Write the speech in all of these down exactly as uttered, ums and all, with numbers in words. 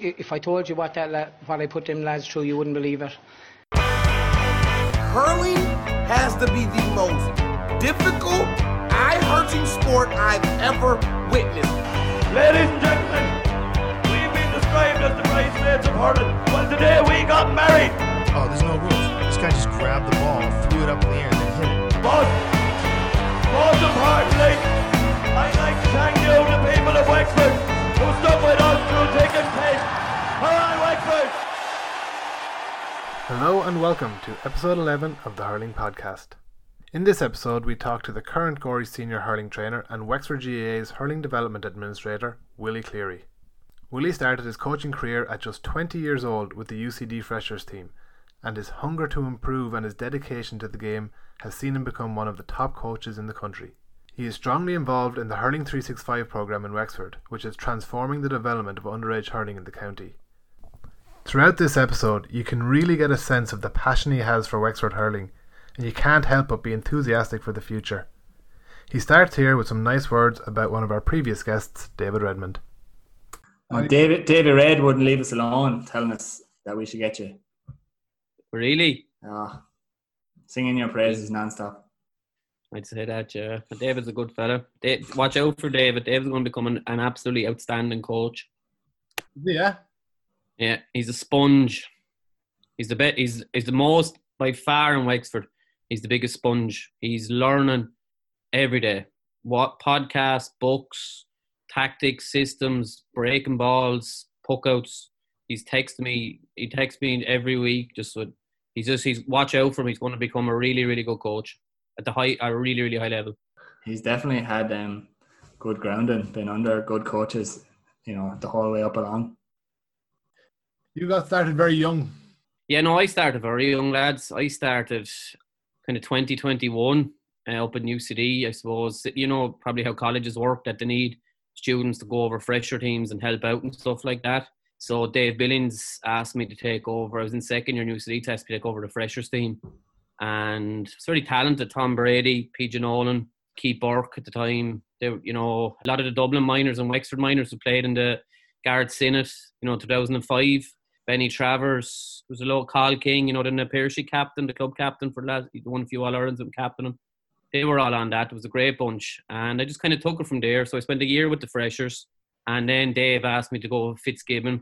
If I told you what that what I put them lads through, you wouldn't believe it. Hurling has to be the most difficult, eye-hurting sport I've ever witnessed. Ladies and gentlemen, we've been described as the bridesmaids of hurling. Well, today we got married. Oh, there's no rules. This guy just grabbed the ball, threw it up in the air, and then hit it. Boss, boss of Hartley, I'd like to thank you, the people of Wexford, who stuck with us through thick and thin. Come on, Wexford! Hello and welcome to episode eleven of the Hurling Podcast. In this episode, we talk to the current Gorey senior hurling trainer and Wexford G A A's hurling development administrator, Willie Cleary. Willie started his coaching career at just twenty years old with the U C D Freshers team, and his hunger to improve and his dedication to the game has seen him become one of the top coaches in the country. He is strongly involved in the Hurling three sixty-five programme in Wexford, which is transforming the development of underage hurling in the county. Throughout this episode, you can really get a sense of the passion he has for Wexford hurling, and you can't help but be enthusiastic for the future. He starts here with some nice words about one of our previous guests, David Redmond. Oh, David David Red wouldn't leave us alone, telling us that we should get you. Really? Oh, singing your praises non-stop. I'd say that, yeah. But David's a good fella. Dave, watch out for David. David's going to become an, an absolutely outstanding coach. Yeah? Yeah, he's a sponge. He's the best. He's, he's the most, by far in Wexford. He's the biggest sponge. He's learning every day. What podcasts, books, tactics, systems, breaking balls, puckouts. He's texting me. He texts me every week. Just so he's just he's watch out for him. He's going to become a really really good coach at the high, a really really high level. He's definitely had um, good grounding, been under good coaches, you know, the whole way up along. You got started very young. Yeah, no, I started very young, lads. I started kind of twenty, twenty-one uh, up in U C D, I suppose. You know, probably how colleges work, that they need students to go over fresher teams and help out and stuff like that. So Dave Billings asked me to take over. I was in second year in U C D test to take over the freshers team. And it's very talented. Tom Brady, P J Nolan, Keith Burke at the time. They were, you know, a lot of the Dublin minors and Wexford minors who played in the Garrett Sinnott, you know, two thousand five. Benny Travers, who's a low Carl King, you know, the Napiershi captain, the club captain for the last, he won a few All-Irelands and captain him. They were all on that. It was a great bunch. And I just kind of took it from there. So I spent a year with the freshers. And then Dave asked me to go with Fitzgibbon.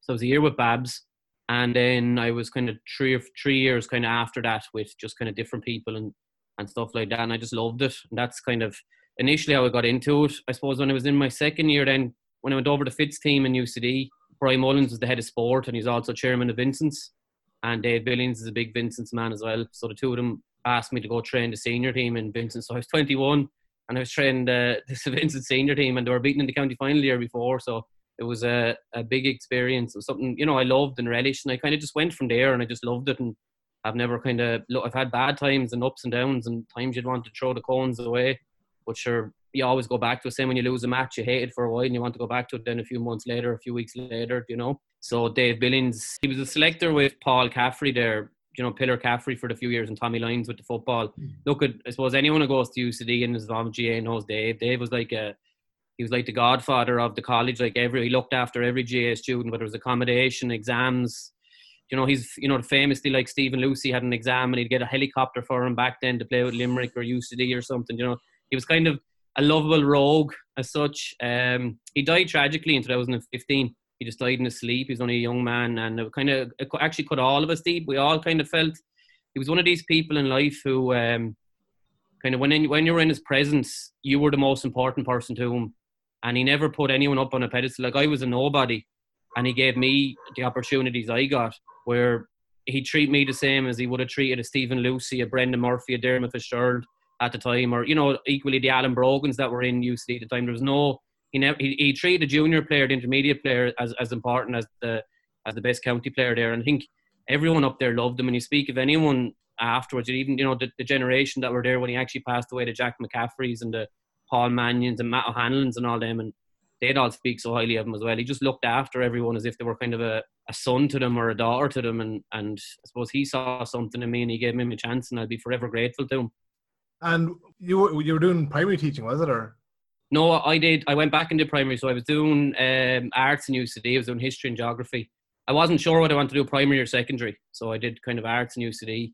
So it was a year with Babs. And then I was kind of three or three years kind of after that with just kind of different people and, and stuff like that. And I just loved it. And that's kind of initially how I got into it. I suppose when I was in my second year then, when I went over to Fitz team in U C D, Brian Mullins is the head of sport and he's also chairman of Vincent's, and Dave Billings is a big Vincent's man as well. So the two of them asked me to go train the senior team in Vincent's. So I was twenty-one and I was training the, the Vincent's senior team, and they were beaten in the county final the year before. So it was a, a big experience. It was something, you know, I loved and relished, and I kind of just went from there and I just loved it. And I've never kind of, look, I've had bad times and ups and downs and times you'd want to throw the cones away, but sure, you always go back to it. Same when you lose a match you hated for a while and you want to go back to it then a few months later, a few weeks later, you know. So Dave Billings, he was a selector with Paul Caffrey there, you know, Pillar Caffrey for the few years, and Tommy Lyons with the football. Mm. Look at, I suppose anyone who goes to U C D and is involved with G A A knows Dave. Dave was like a, he was like the godfather of the college. Like every, he looked after every G A A student, whether it was accommodation, exams. You know, he's, you know, famously like Stephen Lucy had an exam and he'd get a helicopter for him back then to play with Limerick or U C D or something, you know. He was kind of a lovable rogue as such. Um, he died tragically in two thousand fifteen. He just died in his sleep. He was only a young man, and it kind of it actually cut all of us deep. We all kind of felt he was one of these people in life who um, kind of when in, when you were in his presence, you were the most important person to him, and he never put anyone up on a pedestal. Like I was a nobody, and he gave me the opportunities I got, where he treated me the same as he would have treated a Stephen Lucy, a Brendan Murphy, a Dermot Fitzgerald at the time, or, you know, equally the Alan Brogans that were in U C D at the time. There was no, he never, he, he treated a junior player, the intermediate player, as, as important as the as the best county player there. And I think everyone up there loved him. And you speak of anyone afterwards, even, you know, the, the generation that were there when he actually passed away, the Jack McCaffreys and the Paul Mannions and Matt O'Hanlons and all them, and they'd all speak so highly of him as well. He just looked after everyone as if they were kind of a, a son to them or a daughter to them. And, and I suppose he saw something in me and he gave me a chance, and I'd be forever grateful to him. And you were, you were doing primary teaching, was it? Or No, I did. I went back into primary, so I was doing um, arts in U C D. I was doing history and geography. I wasn't sure what I wanted to do, primary or secondary, so I did kind of arts in U C D.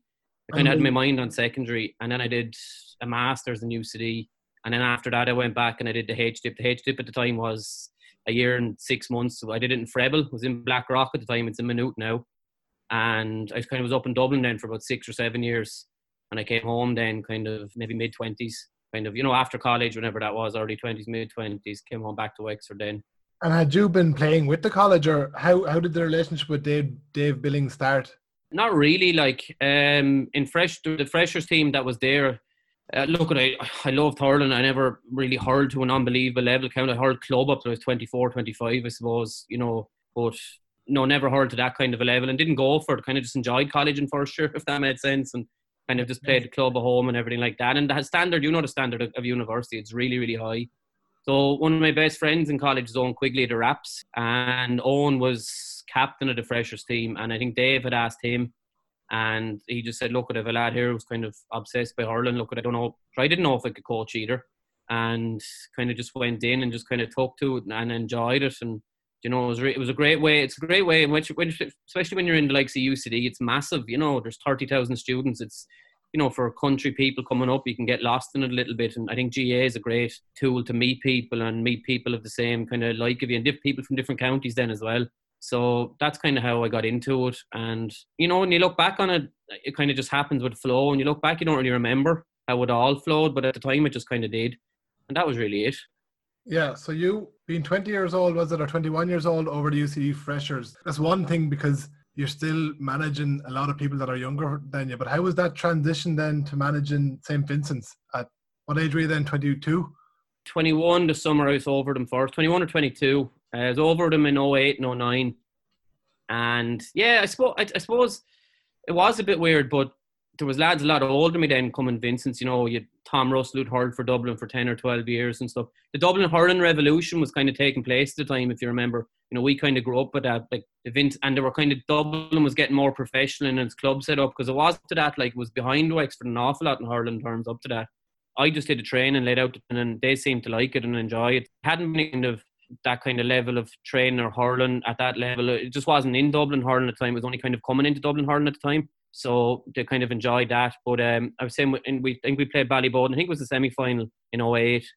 I kind of had my mind on secondary, and then I did a master's in U C D, and then after that I went back and I did the H D I P. The H D I P at the time was a year and six months. So I did it in Frebel. It was in Black Rock at the time. It's in Minute now. And I kind of was up in Dublin then for about six or seven years. And I came home then kind of maybe mid-twenties, kind of, you know, after college, whenever that was, early twenties, mid-twenties, came home back to Wexford then. And had you been playing with the college, or how, how did the relationship with Dave, Dave Billings start? Not really, like, um, in fresh the freshers team that was there, uh, look, I I loved hurling. I never really hurled to an unbelievable level. Kind of hurled club up till I was twenty-four, twenty-five, I suppose, you know, but no, never hurled to that kind of a level and didn't go for it. Kind of just enjoyed college in first year, if that made sense, and kind of just played the club at home and everything like that. And the standard, you know the standard of, of university, it's really, really high. So one of my best friends in college is Owen Quigley, the Raps, and Owen was captain of the freshers team, and I think Dave had asked him, and he just said, look, I have a lad here who's kind of obsessed by hurling. Look, I don't know, I didn't know if I could coach either, and kind of just went in and just kind of talked to it and enjoyed it. And you know, it was, re- it was a great way. It's a great way, in which, which, especially when you're in the likes of U C D, it's massive. You know, there's thirty thousand students. It's, you know, for country people coming up, you can get lost in it a little bit. And I think G A A is a great tool to meet people and meet people of the same kind of like of you, and diff- people from different counties then as well. So that's kind of how I got into it. And, you know, when you look back on it, it kind of just happens with flow. And you look back, you don't really remember how it all flowed, but at the time it just kind of did. And that was really it. Yeah, so you being twenty years old, was it, or twenty-one years old over the U C D freshers? That's one thing, because you're still managing a lot of people that are younger than you. But how was that transition then to managing Saint Vincent's? At what age were you then, twenty-two? twenty-one the summer I was over them first, twenty-one or twenty-two. I was over them in oh eight and oh nine. And yeah, I suppose, I, I suppose it was a bit weird, but there was lads a lot older than me then coming Vincent's, you know, you Tom Russell who'd hurled for Dublin for ten or twelve years and stuff. The Dublin hurling revolution was kind of taking place at the time, if you remember. You know, we kind of grew up with that, like the Vince, and there were kind of, Dublin was getting more professional in its club set up, because it was to that, like, it was behind Wexford an awful lot in hurling terms up to that. I just did a train and laid out, and they seemed to like it and enjoy it. Hadn't been kind of that kind of level of training or hurling at that level. It just wasn't in Dublin hurling at the time. It was only kind of coming into Dublin hurling at the time. So they kind of enjoyed that. But um, I was saying, and we I think we played Ballyboden. I think it was the semi-final in oh eight.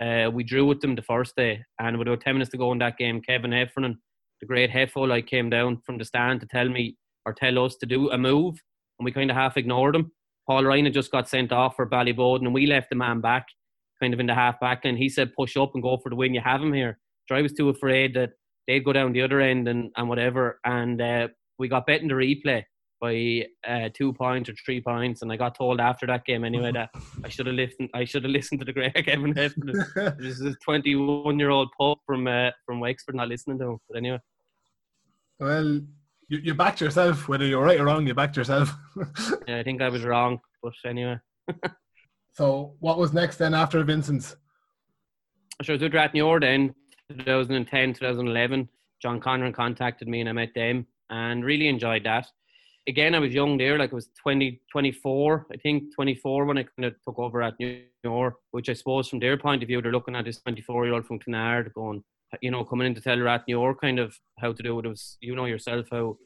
Uh, we drew with them the first day. And with about ten minutes to go in that game, Kevin Heffernan, the great Heffo, like, came down from the stand to tell me, or tell us, to do a move. And we kind of half ignored him. Paul Ryan had just got sent off for Ballyboden, and we left the man back, kind of in the half-back. And he said, push up and go for the win. You have him here. So I was too afraid that they'd go down the other end and, and whatever. And uh, we got bet in the replay by uh, two points or three points, and I got told after that game anyway that I should have listened. I should have listened to the great Kevin Heffernan. This is a twenty-one-year-old pup from uh, from Wexford, not listening to him. But anyway, well, you you backed yourself, whether you're right or wrong. You backed yourself. Yeah, I think I was wrong, but anyway. So what was next then after Vincent's? So I was with Rathneor then, twenty ten, twenty eleven. John Conran contacted me, and I met them, and really enjoyed that. Again, I was young there, like I was twenty, twenty-four, I think, twenty-four when I kind of took over at New York, which I suppose from their point of view, they're looking at this twenty-four-year-old from Clonard going, you know, coming in to tell Rath New York kind of how to do it. It was, you know yourself how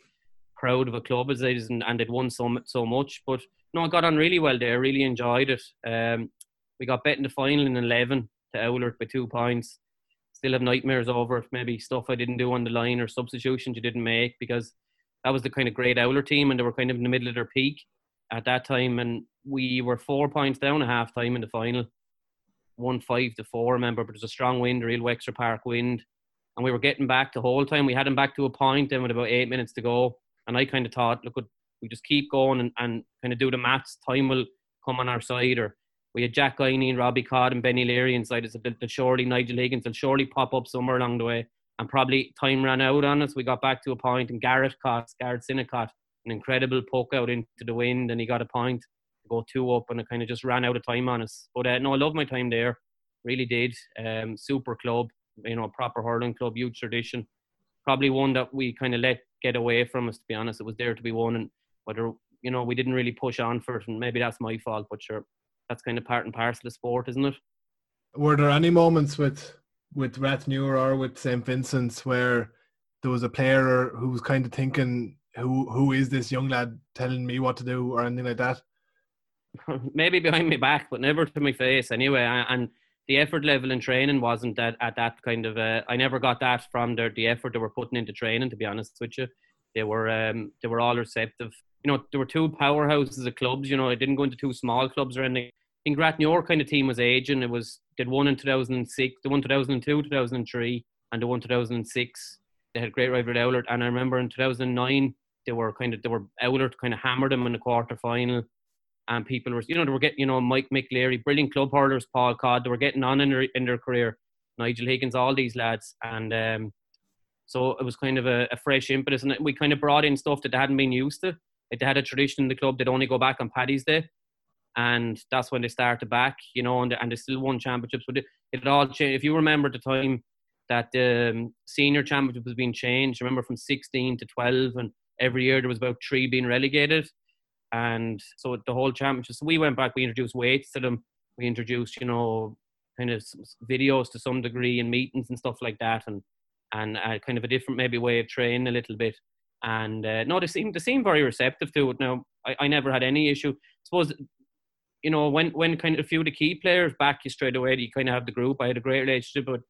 proud of a club it is, and, and they'd won so, so much. But no, I got on really well there, really enjoyed it. Um, we got bet in the final in eleven to Owlert by two points. Still have nightmares over it, maybe stuff I didn't do on the line or substitutions you didn't make, because that was the kind of great Owler team, and they were kind of in the middle of their peak at that time. And we were four points down at half time in the final, one five to four. Remember, but it was a strong wind, real Wexford Park wind, and we were getting back the whole time. We had them back to a point then with about eight minutes to go, and I kind of thought, look, we just keep going and, and kind of do the maths. Time will come on our side. Or we had Jack Guiney and Robbie Codd and Benny Leary inside us. They'll surely, Nigel Higgins will surely pop up somewhere along the way. And probably time ran out on us. We got back to a point, and Garrett caught, Garrett Sinna caught an incredible poke out into the wind, and he got a point to go two up, and it kind of just ran out of time on us. But uh, no, I loved my time there, really did. Um, super club, you know, proper hurling club, huge tradition. Probably one that we kind of let get away from us, to be honest. It was there to be won, and whether, you know, we didn't really push on for it, and maybe that's my fault, but sure, that's kind of part and parcel of sport, isn't it? Were there any moments with with Rathnure or with Saint Vincent's where there was a player who was kind of thinking, who who is this young lad telling me what to do or anything like that? Maybe behind my back, but never to my face anyway. And the effort level in training wasn't that at that kind of. Uh, I never got that from their, the effort they were putting into training. To be honest with you, they were um, they were all receptive. You know, there were two powerhouses of clubs. You know, I didn't go into two small clubs or anything. In Rathnure kind of team was ageing. It was they'd won in two thousand six, they won two thousand two, two thousand three, and they won two thousand six. They had great rival Owlert, and I remember in two thousand nine they were kind of they were Owlert kind of hammered them in the quarter final. And people were, you know, they were getting, you know, Mike McLeary, brilliant club hurlers, Paul Codd, they were getting on in their, in their career, Nigel Higgins, all these lads. And um, so it was kind of a, a fresh impetus. And we kind of brought in stuff that they hadn't been used to. Like they had a tradition in the club, they'd only go back on Paddy's Day. And that's when they started back, you know, and they, and they still won championships. But it, it all changed. If you remember the time that the um, senior championship was being changed, remember from sixteen to twelve, and every year there was about three being relegated. And so the whole championship, so we went back, we introduced weights to them, we introduced, you know, kind of videos to some degree and meetings and stuff like that, and and uh, kind of a different maybe way of training a little bit. And uh, no, they seemed they seemed very receptive to it. Now I, I never had any issue. I suppose, you know, when when kind of a few of the key players back you straight away, you kind of have the group. I had a great relationship with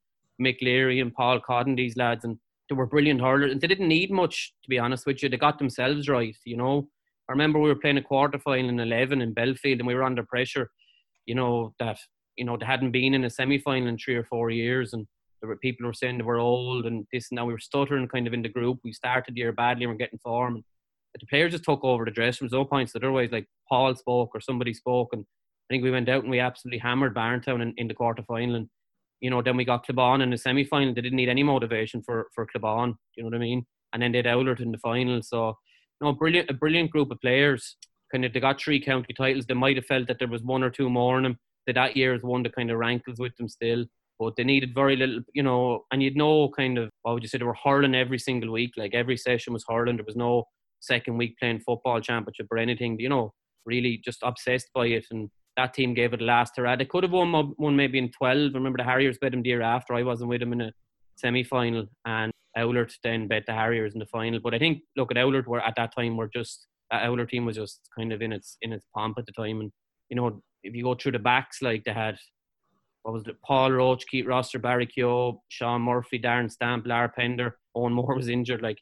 Mick Leary and Paul Codden, these lads, and they were brilliant hurlers, and they didn't need much, to be honest with you. They got themselves right, you know. I remember we were playing a quarterfinal in eleven in Belfield, and we were under pressure, you know, that, you know, they hadn't been in a semi-final in three or four years, and there were people who were saying they were old and this and that. We were stuttering kind of in the group. We started the year badly and we were getting form. And the players just took over the dressing rooms. No points otherwise, like Paul spoke or somebody spoke, and I think we went out and we absolutely hammered Barntown in, in the quarterfinal. And, you know, then we got Clabon in the semi-final. They didn't need any motivation for, for Clabon, do you know what I mean? And then they had Owlert in the final, so... No, brilliant, a brilliant group of players. Kind of, they got three county titles. They might have felt that there was one or two more in them. That that year's one that kind of rankles with them still. But they needed very little, you know, and you'd know kind of, what would you say, they were hurling every single week. Like every session was hurling. There was no second week playing football championship or anything, you know, really just obsessed by it. And that team gave it a last hurrah. They could have won one maybe in twelve. I remember the Harriers bet them the year after. I wasn't with them in a semi-final. And Owlert then bet the Harriers in the final. But I think, look, at Owlert were at that time were just that Owlert team was just kind of in its in its pomp at the time. And you know, if you go through the backs, like they had, what was it, Paul Roach, Keith Roster, Barry Keogh, Sean Murphy, Darren Stamp, Lar Pender, Owen Moore was injured, like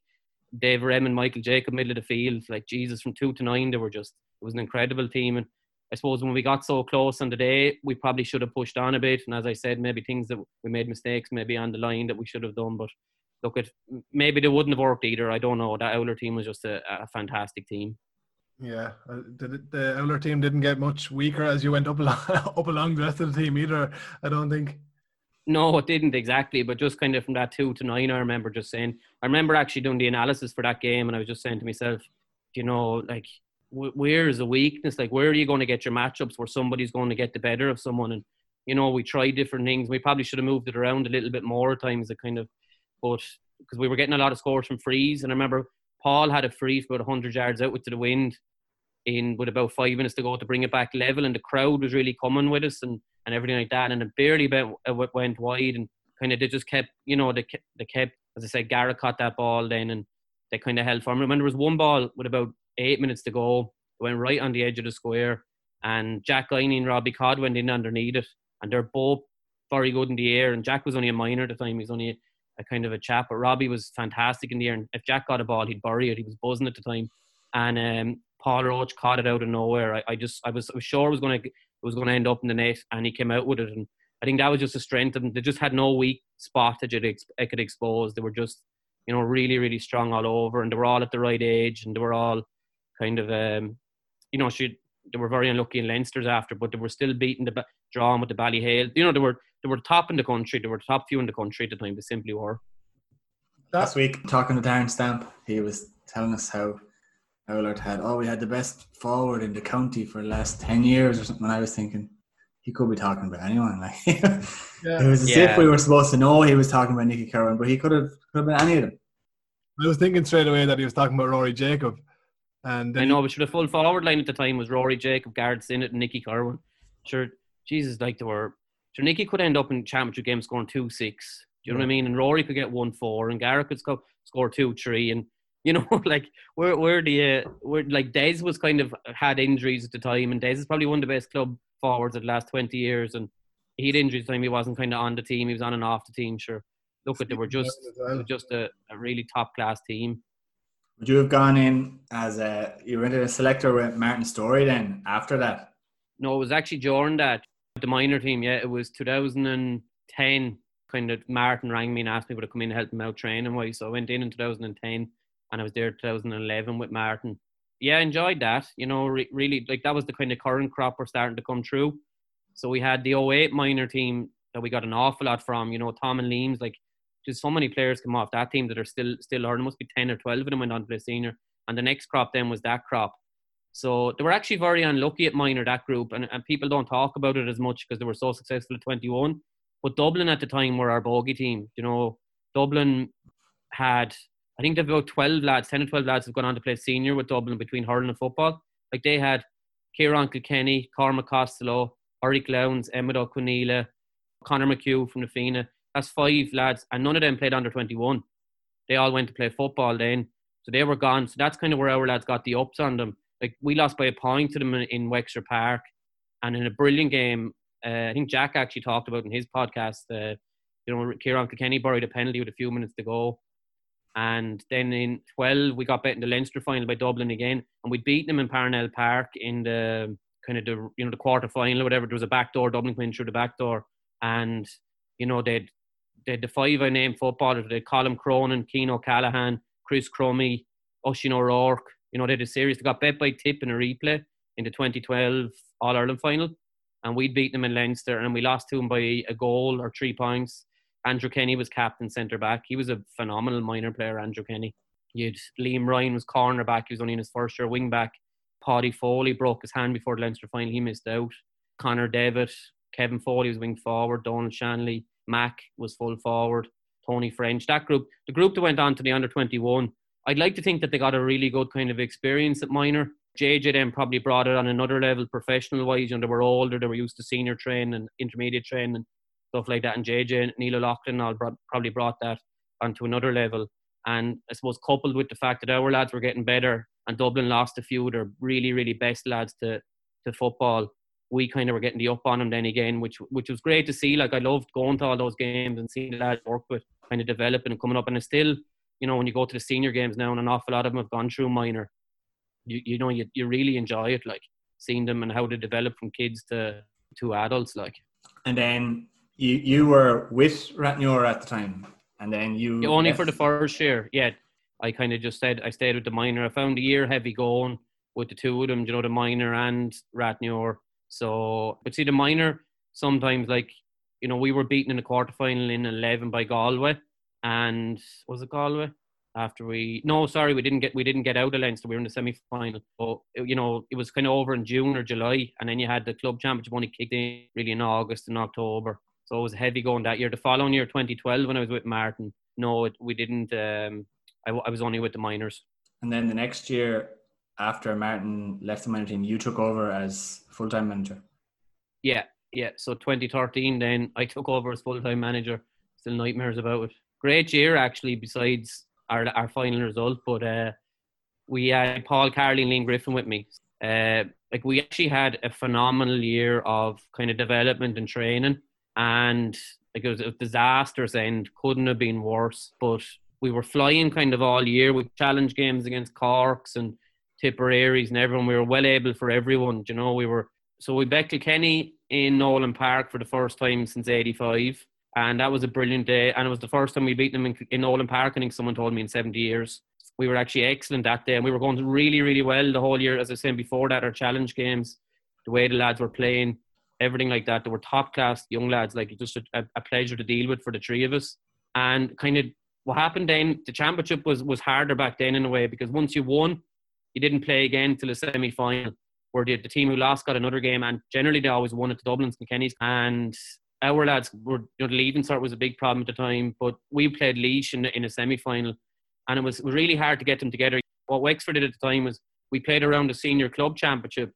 Dave Rem and Michael Jacob middle of the field, like Jesus, from two to nine they were just, it was an incredible team. And I suppose when we got so close on the day, we probably should have pushed on a bit. And as I said, maybe things that we made mistakes maybe on the line that we should have done, but look, at maybe they wouldn't have worked either. I don't know. That Owler team was just a, a fantastic team. Yeah, the, the Owler team didn't get much weaker as you went up along, up along the rest of the team either, I don't think. No, it didn't exactly. But just kind of from that two to nine, I remember just saying, I remember actually doing the analysis for that game, and I was just saying to myself, you know, like, w- where is the weakness? Like, where are you going to get your matchups where somebody's going to get the better of someone? And you know, we tried different things. We probably should have moved it around a little bit more at times. It kind of. But because we were getting a lot of scores from frees, and I remember Paul had a free about one hundred yards out to the wind in with about five minutes to go to bring it back level, and the crowd was really coming with us and, and everything like that, and it barely went wide, and kind of they just kept, you know, they kept, they kept as I said, Garrett caught that ball then, and they kind of held for him. And when there was one ball with about eight minutes to go, it went right on the edge of the square, and Jack Guiney and Robbie Codd went in underneath it, and they're both very good in the air, and Jack was only a minor at the time, he was only a a kind of a chap, but Robbie was fantastic in the air, and if Jack got a ball, he'd bury it. He was buzzing at the time, and um, Paul Roach caught it out of nowhere. I, I just, I was, I was sure it was going to, it was going to end up in the net, and he came out with it, and I think that was just the strength of them. They just had no weak spot that you could expose. They were just, you know, really, really strong all over, and they were all at the right age, and they were all kind of, um, you know, she, they were very unlucky in Leinster's after, but they were still beating the, drawing with the Ballyhale. You know, they were, they were top in the country. They were top few in the country at the time. They simply were. Last week, talking to Darren Stamp, he was telling us how Owlert had, oh, we had the best forward in the county for the last ten years or something. And I was thinking, he could be talking about anyone. Like, yeah. It was as yeah. if we were supposed to know he was talking about Nicky Curran, but he could have, could have been any of them. I was thinking straight away that he was talking about Rory Jacob. And then I know, but sure, the full forward line at the time was Rory Jacob, Garrett Sinnott, and Nicky Curran. Sure, Jesus, like, they were... Trenicki could end up in the championship game scoring two six. Do you know what I mean? And Rory could get one four, and Gara could sco- score two three, and you know, like where where the uh, where like Dez was kind of had injuries at the time, and Dez is probably one of the best club forwards of the last twenty years, and he had injuries at the time. He wasn't kind of on the team; he was on and off the team. Sure, look, at they were just they were just a, a really top class team. Would you have gone in as a you were into the selector with Martin Storey then after that? No, it was actually during that the minor team. Yeah, it was two thousand ten. Kind of Martin rang me and asked me would I come in and help him out training wise. So I went in in two thousand ten and I was there in two thousand eleven with Martin. Yeah, I enjoyed that. You know, re- really, like that was the kind of current crop we're starting to come through. So we had the oh eight minor team that we got an awful lot from, you know, Tom and Leams, like just so many players come off that team that are still, still there must be ten or twelve of them went on to play senior. And the next crop then was that crop. So they were actually very unlucky at minor, that group. And, and people don't talk about it as much because they were so successful at twenty-one. But Dublin at the time were our bogey team. You know, Dublin had, I think they've about twelve lads, ten or twelve lads have gone on to play senior with Dublin between hurling and football. Like they had Kieran Kilkenny, Cormac Costello, Eric Lowndes, Emmet O'Conneila, Connor McHugh from the Fianna. That's five lads. And none of them played under twenty-one. They all went to play football then. So they were gone. So that's kind of where our lads got the ups on them. Like we lost by a point to them in, in Wexford Park. And in a brilliant game, Uh, I think Jack actually talked about in his podcast that, uh, you know, Kieran Kilkenny buried a penalty with a few minutes to go. And then in twelve, we got bet in the Leinster final by Dublin again. And we'd beaten them in Parnell Park in the kind of the, you know, the quarter final or whatever. There was a back door, Dublin went through the back door. And, you know, they'd, they'd the five I named footballers, they'd Colm Cronin, Keane O'Callaghan, Chris Crummy, Oisin O'Rourke. You know, they had a series. They got bet by Tip in a replay in the twenty twelve All-Ireland final. And we'd beaten them in Leinster and we lost to them by a goal or three points. Andrew Kenny was captain centre-back. He was a phenomenal minor player, Andrew Kenny. You'd Liam Ryan was corner-back. He was only in his first year wing-back. Paddy Foley broke his hand before the Leinster final. He missed out. Connor Devitt, Kevin Foley was wing-forward. Donald Shanley, Mac was full-forward. Tony French. That group, the group that went on to the under twenty-one, I'd like to think that they got a really good kind of experience at minor. J J then probably brought it on another level professional-wise. You know, they were older, they were used to senior training and intermediate training and stuff like that. And J J and Neil O'Loughlin all brought, probably brought that onto another level. And I suppose coupled with the fact that our lads were getting better and Dublin lost a few of their really, really best lads to, to football, we kind of were getting the up on them then again, which which was great to see. Like, I loved going to all those games and seeing the lads work with, kind of developing and coming up. And I still, you know, when you go to the senior games now and an awful lot of them have gone through minor, You, you know, you, you really enjoy it, like, seeing them and how they develop from kids to, to adults, like. And then you you were with Rathneura at the time, and then you... Yeah, only left. For the first year, yeah. I kind of just said, I stayed with the minor. I found the year heavy going with the two of them, you know, the minor and Rathneura. So, but see, the minor, sometimes, like, you know, we were beaten in the quarterfinal in eleven by Galway, and was it Galway? After we no sorry we didn't get we didn't get out of Leinster, we were in the semi-final, but you know it was kind of over in June or July, and then you had the club championship only kicked in really in August and October, so it was heavy going that year. The following year, twenty twelve, when I was with Martin, no it, we didn't um, I, I was only with the minors. And then the next year after Martin left the minor team, you took over as full-time manager. Yeah yeah so twenty thirteen then I took over as full-time manager. Still nightmares about it. Great year actually, besides Our, our final result, but uh, we had Paul Carley and Liam Griffin with me. Uh, like we actually had a phenomenal year of kind of development and training, and like it was a disaster's end. Couldn't have been worse. But we were flying kind of all year with challenge games against Corks and Tipperaries and everyone. We were well able for everyone. You know, we were so we beat Kilkenny in Nolan Park for the first time since eighty-five. And that was a brilliant day. And it was the first time we beat them in, in Nolan Park, I think someone told me, in seventy years. We were actually excellent that day. And we were going really, really well the whole year. As I was saying before that, our challenge games, the way the lads were playing, everything like that. They were top-class young lads. Like, just a, a pleasure to deal with for the three of us. And kind of what happened then, the championship was, was harder back then in a way, because once you won, you didn't play again till the semi-final, where the, the team who lost got another game. And generally, they always won at the Dublins and Kennys. And... Our lads were, you know, the leaving cert was a big problem at the time, but we played Laois in, in a semi-final, and it was really hard to get them together. What Wexford did at the time was we played around the senior club championship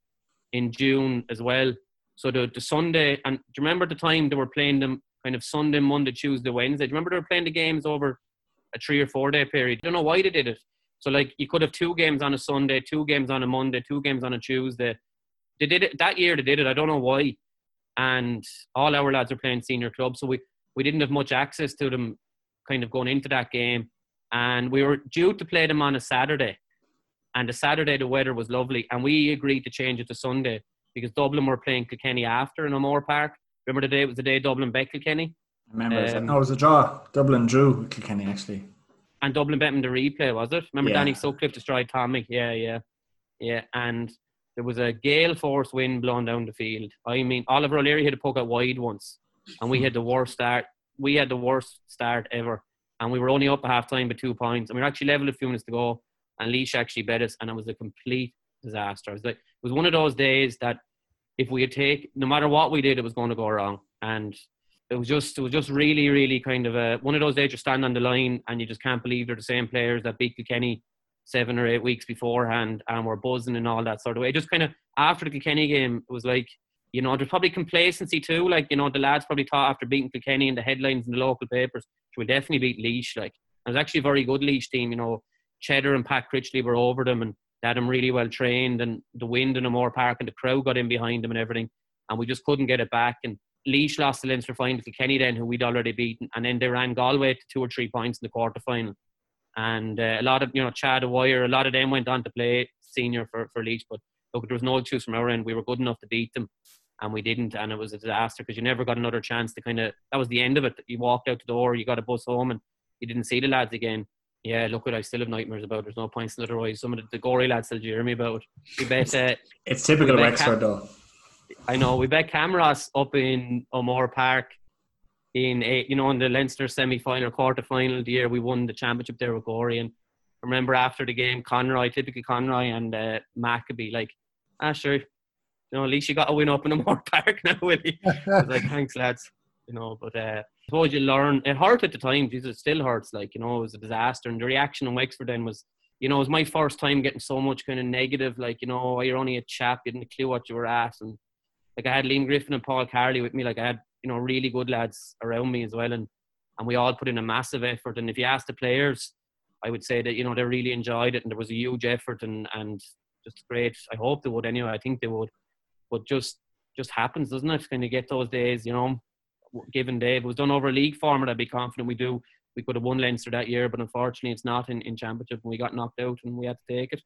in June as well, So the, the Sunday, and do you remember the time they were playing them kind of Sunday, Monday, Tuesday, Wednesday? Do you remember they were playing the games over a three or four day period? I don't know why they did it. So like you could have two games on a Sunday, two games on a Monday, two games on a Tuesday. They did it that year. They did it. I don't know why. And all our lads are playing senior club, so we, we didn't have much access to them kind of going into that game. And we were due to play them on a Saturday. And the Saturday, the weather was lovely. And we agreed to change it to Sunday because Dublin were playing Kilkenny after in Amore Park. Remember the day? It was the day Dublin bet Kilkenny. I remember. Um, no, it was a draw. Dublin drew Kilkenny, actually. And Dublin bet him the replay, was it? Remember yeah. Danny Sutcliffe destroyed Tommy? Yeah, yeah. Yeah, and there was a gale force wind blowing down the field. I mean, Oliver O'Leary hit a puck out wide once. And we had the worst start. We had the worst start ever. And we were only up at half-time by two points. And we were actually level a few minutes to go. And Leash actually bet us. And it was a complete disaster. It was, like, it was one of those days that if we had taken, no matter what we did, it was going to go wrong. And it was just it was just really, really kind of a, one of those days you stand on the line and you just can't believe they're the same players that beat Kilkenny seven or eight weeks beforehand and were buzzing and all that sort of way. Just kind of after the Kilkenny game, it was like, you know, there's probably complacency too. Like, you know, the lads probably thought after beating Kilkenny and the headlines in the local papers, we'll definitely beat Leash. Like, it was actually a very good Leash team. You know, Cheddar and Pat Critchley were over them and they had them really well trained. And the wind in Amore Park and the crowd got in behind them and everything. And we just couldn't get it back. And Leash lost the Leinster final to Kilkenny then, who we'd already beaten. And then they ran Galway to two or three points in the quarter final. And uh, a lot of, you know, Chad O'Wire, a lot of them went on to play senior for, for Leash. But look, there was no excuse from our end. We were good enough to beat them. And we didn't, and it was a disaster because you never got another chance to kind of, that was the end of it. You walked out the door, you got a bus home, and you didn't see the lads again. Yeah, look what I still have nightmares about. There's no points in otherwise. Some of the, the gory lads still jeer me about it. We bet, uh, it's typical of Wexford, Cam- though. I know. We bet Camross up in Amore Park in, a, you know, in the Leinster semi-final, quarter-final of the year. We won the championship there with Gory. And I remember after the game, Conroy, typical Conroy and uh, Maccabee, like, ah, sure. You know, at least you got a win up in Amore Park now, Willie. I was like, thanks, lads. You know, but uh, I suppose you learn. It hurt at the time. Jesus, it still hurts. Like, you know, it was a disaster. And the reaction in Wexford then was, you know, it was my first time getting so much kind of negative. Like, you know, you're only a chap. You didn't clue what you were at. And, like, I had Liam Griffin and Paul Carley with me. Like, I had, you know, really good lads around me as well. And, and we all put in a massive effort. And if you ask the players, I would say that, you know, they really enjoyed it. And there was a huge effort and, and just great. I hope they would anyway. I think they would. But just just happens, doesn't it? Kind of get those days, you know, given day. If it was done over a league format, I'd be confident we do. We could have won Leinster that year, but unfortunately it's not in, in Championship, and we got knocked out and we had to take it.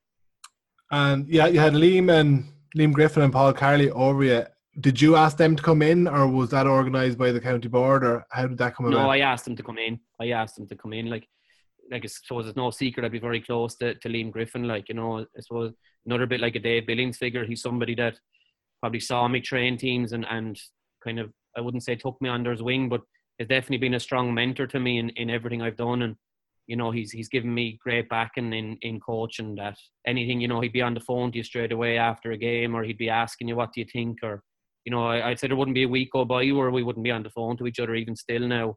And yeah, you had Liam and Liam Griffin and Paul Carley over you. Did you ask them to come in, or was that organised by the county board, or how did that come about? No, I asked them to come in. I asked them to come in. Like, like I suppose it's no secret I'd be very close to, to Liam Griffin. Like, you know, I suppose another bit like a Dave Billings figure. He's somebody that probably saw me train teams and, and kind of, I wouldn't say took me under his wing, but has definitely been a strong mentor to me in, in everything I've done. And, you know, he's he's given me great backing in, in coaching, that anything, you know, he'd be on the phone to you straight away after a game, or he'd be asking you, what do you think? Or, you know, I, I'd say there wouldn't be a week go by where we wouldn't be on the phone to each other, even still now,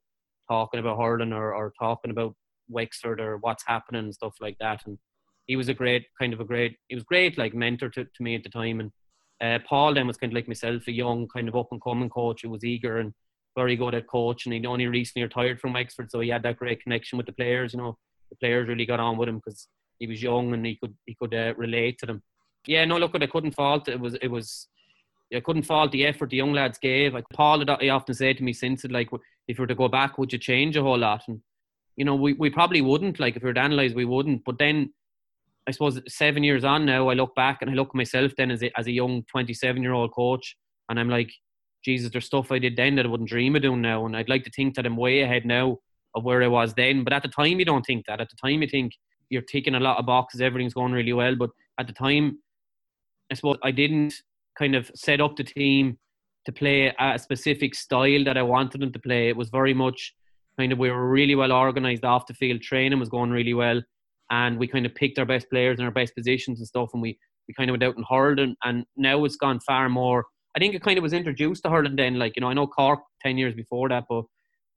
talking about hurling or, or talking about Wexford or what's happening and stuff like that. And he was a great, kind of a great, he was great, like, mentor to, to me at the time. And Uh, Paul then was kind of like myself, a young kind of up-and-coming coach who was eager and very good at coaching. He'd only recently retired from Wexford, so he had that great connection with the players. You know, the players really got on with him because he was young and he could he could uh, relate to them. Yeah, no, look, I couldn't fault it. Was it was I couldn't fault the effort the young lads gave. Like, Paul, he often said to me since it, like, if you were to go back, would you change a whole lot? And you know, we we probably wouldn't. Like, if we were to analyse, we wouldn't. But then, I suppose seven years on now, I look back and I look at myself then as a, as a young twenty-seven-year-old coach, and I'm like, Jesus, there's stuff I did then that I wouldn't dream of doing now, and I'd like to think that I'm way ahead now of where I was then. But at the time, you don't think that. At the time, you think you're ticking a lot of boxes, everything's going really well. But at the time, I suppose I didn't kind of set up the team to play a specific style that I wanted them to play. It was very much kind of, we were really well organised off the field. Training was going really well. And we kind of picked our best players and our best positions and stuff, and we, we kind of went out and hurled. And, and now it's gone far more. I think it kind of was introduced to hurling then. Like, you know, I know Cork ten years before that, but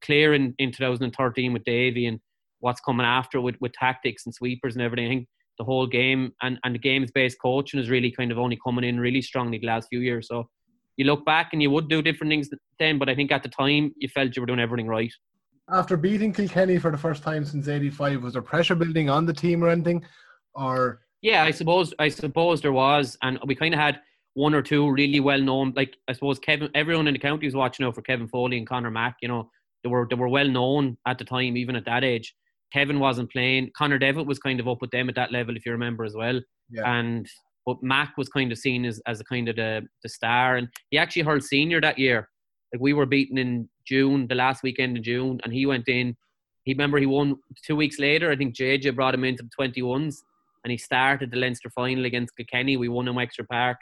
Clare in, in twenty thirteen with Davy, and what's coming after with, with tactics and sweepers and everything. I think the whole game and, and the games-based coaching is really kind of only coming in really strongly the last few years. So you look back and you would do different things then, but I think at the time you felt you were doing everything right. After beating Kilkenny for the first time since eighty-five, was there pressure building on the team or anything? Or yeah, I suppose I suppose there was, and we kind of had one or two really well-known, like I suppose Kevin. Everyone in the county was watching out for Kevin Foley and Conor Mack. You know, they were they were well-known at the time, even at that age. Kevin wasn't playing. Conor Devitt was kind of up with them at that level, if you remember as well. Yeah. And but Mack was kind of seen as as a kind of the the star, and he actually hurled senior that year. Like we were beaten in June, the last weekend in June, and he went in. He remember he won two weeks later. I think J J brought him into the twenty-ones, and he started the Leinster final against Kilkenny. We won in Wexford Park,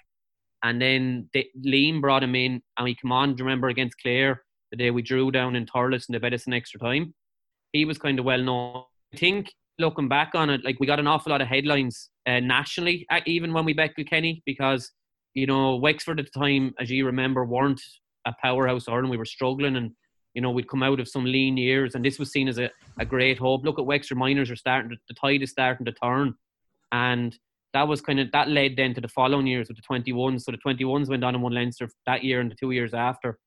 and then they, Liam brought him in, and he came on. Do you remember against Clare the day we drew down in Thurles and they bet us an extra time? He was kind of well known. I think looking back on it, like we got an awful lot of headlines uh, nationally, even when we bet Kilkenny, because you know Wexford at the time, as you remember, weren't a powerhouse Ireland. We were struggling, and you know we'd come out of some lean years, and this was seen as a, a great hope. Look at Wexford Miners are starting to, the tide is starting to turn, and that was kind of that led then to the following years with the twenty-ones. So the twenty-ones went on and won Leinster that year and the two years after,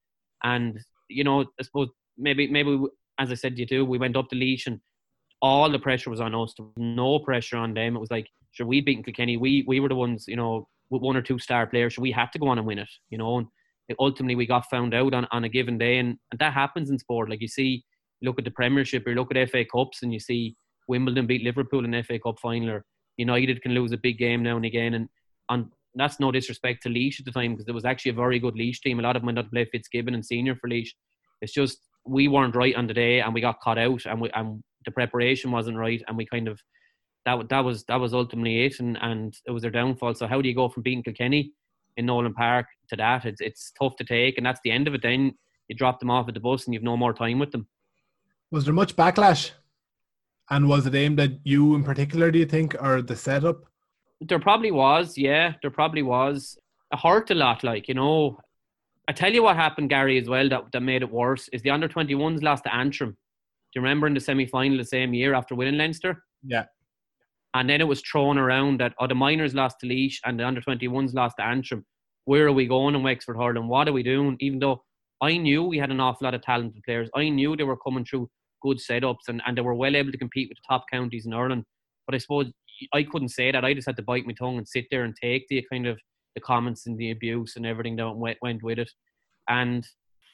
and you know I suppose maybe maybe we, as I said to you too, we went up the leash and all the pressure was on us. There was no pressure on them. It was like, sure, we beat Kilkenny. We we were the ones, you know, with one or two star players. So we had to go on and win it, you know. And ultimately, we got found out on, on a given day, and, and that happens in sport. Like you see, you look at the Premiership, or you look at F A Cups, and you see Wimbledon beat Liverpool in the F A Cup final, or United can lose a big game now and again. And, and that's no disrespect to Laois at the time, because there was actually a very good Laois team. A lot of them went out to play Fitzgibbon and senior for Laois. It's just we weren't right on the day, and we got caught out, and we and the preparation wasn't right, and we kind of that that was that was ultimately it, and, and it was their downfall. So how do you go from beating Kilkenny in Nolan Park to that? It's it's tough to take, and that's the end of it. Then you drop them off at the bus and you've no more time with them. Was there much backlash, and was it aimed at you in particular, do you think, or the setup? There probably was, yeah. There probably was. It hurt a lot, like, you know. I tell you what happened, Gary, as well, that, that made it worse, is the under twenty-ones lost to Antrim. Do you remember in the semi-final the same year after winning Leinster? Yeah. And then it was thrown around that, oh, the Miners lost to Laois and the under twenty-ones lost to Antrim. Where are we going in Wexford hurling? What are we doing? Even though I knew we had an awful lot of talented players. I knew they were coming through good setups, and, and they were well able to compete with the top counties in Ireland. But I suppose I couldn't say that. I just had to bite my tongue and sit there and take the kind of the comments and the abuse and everything that went, went with it. And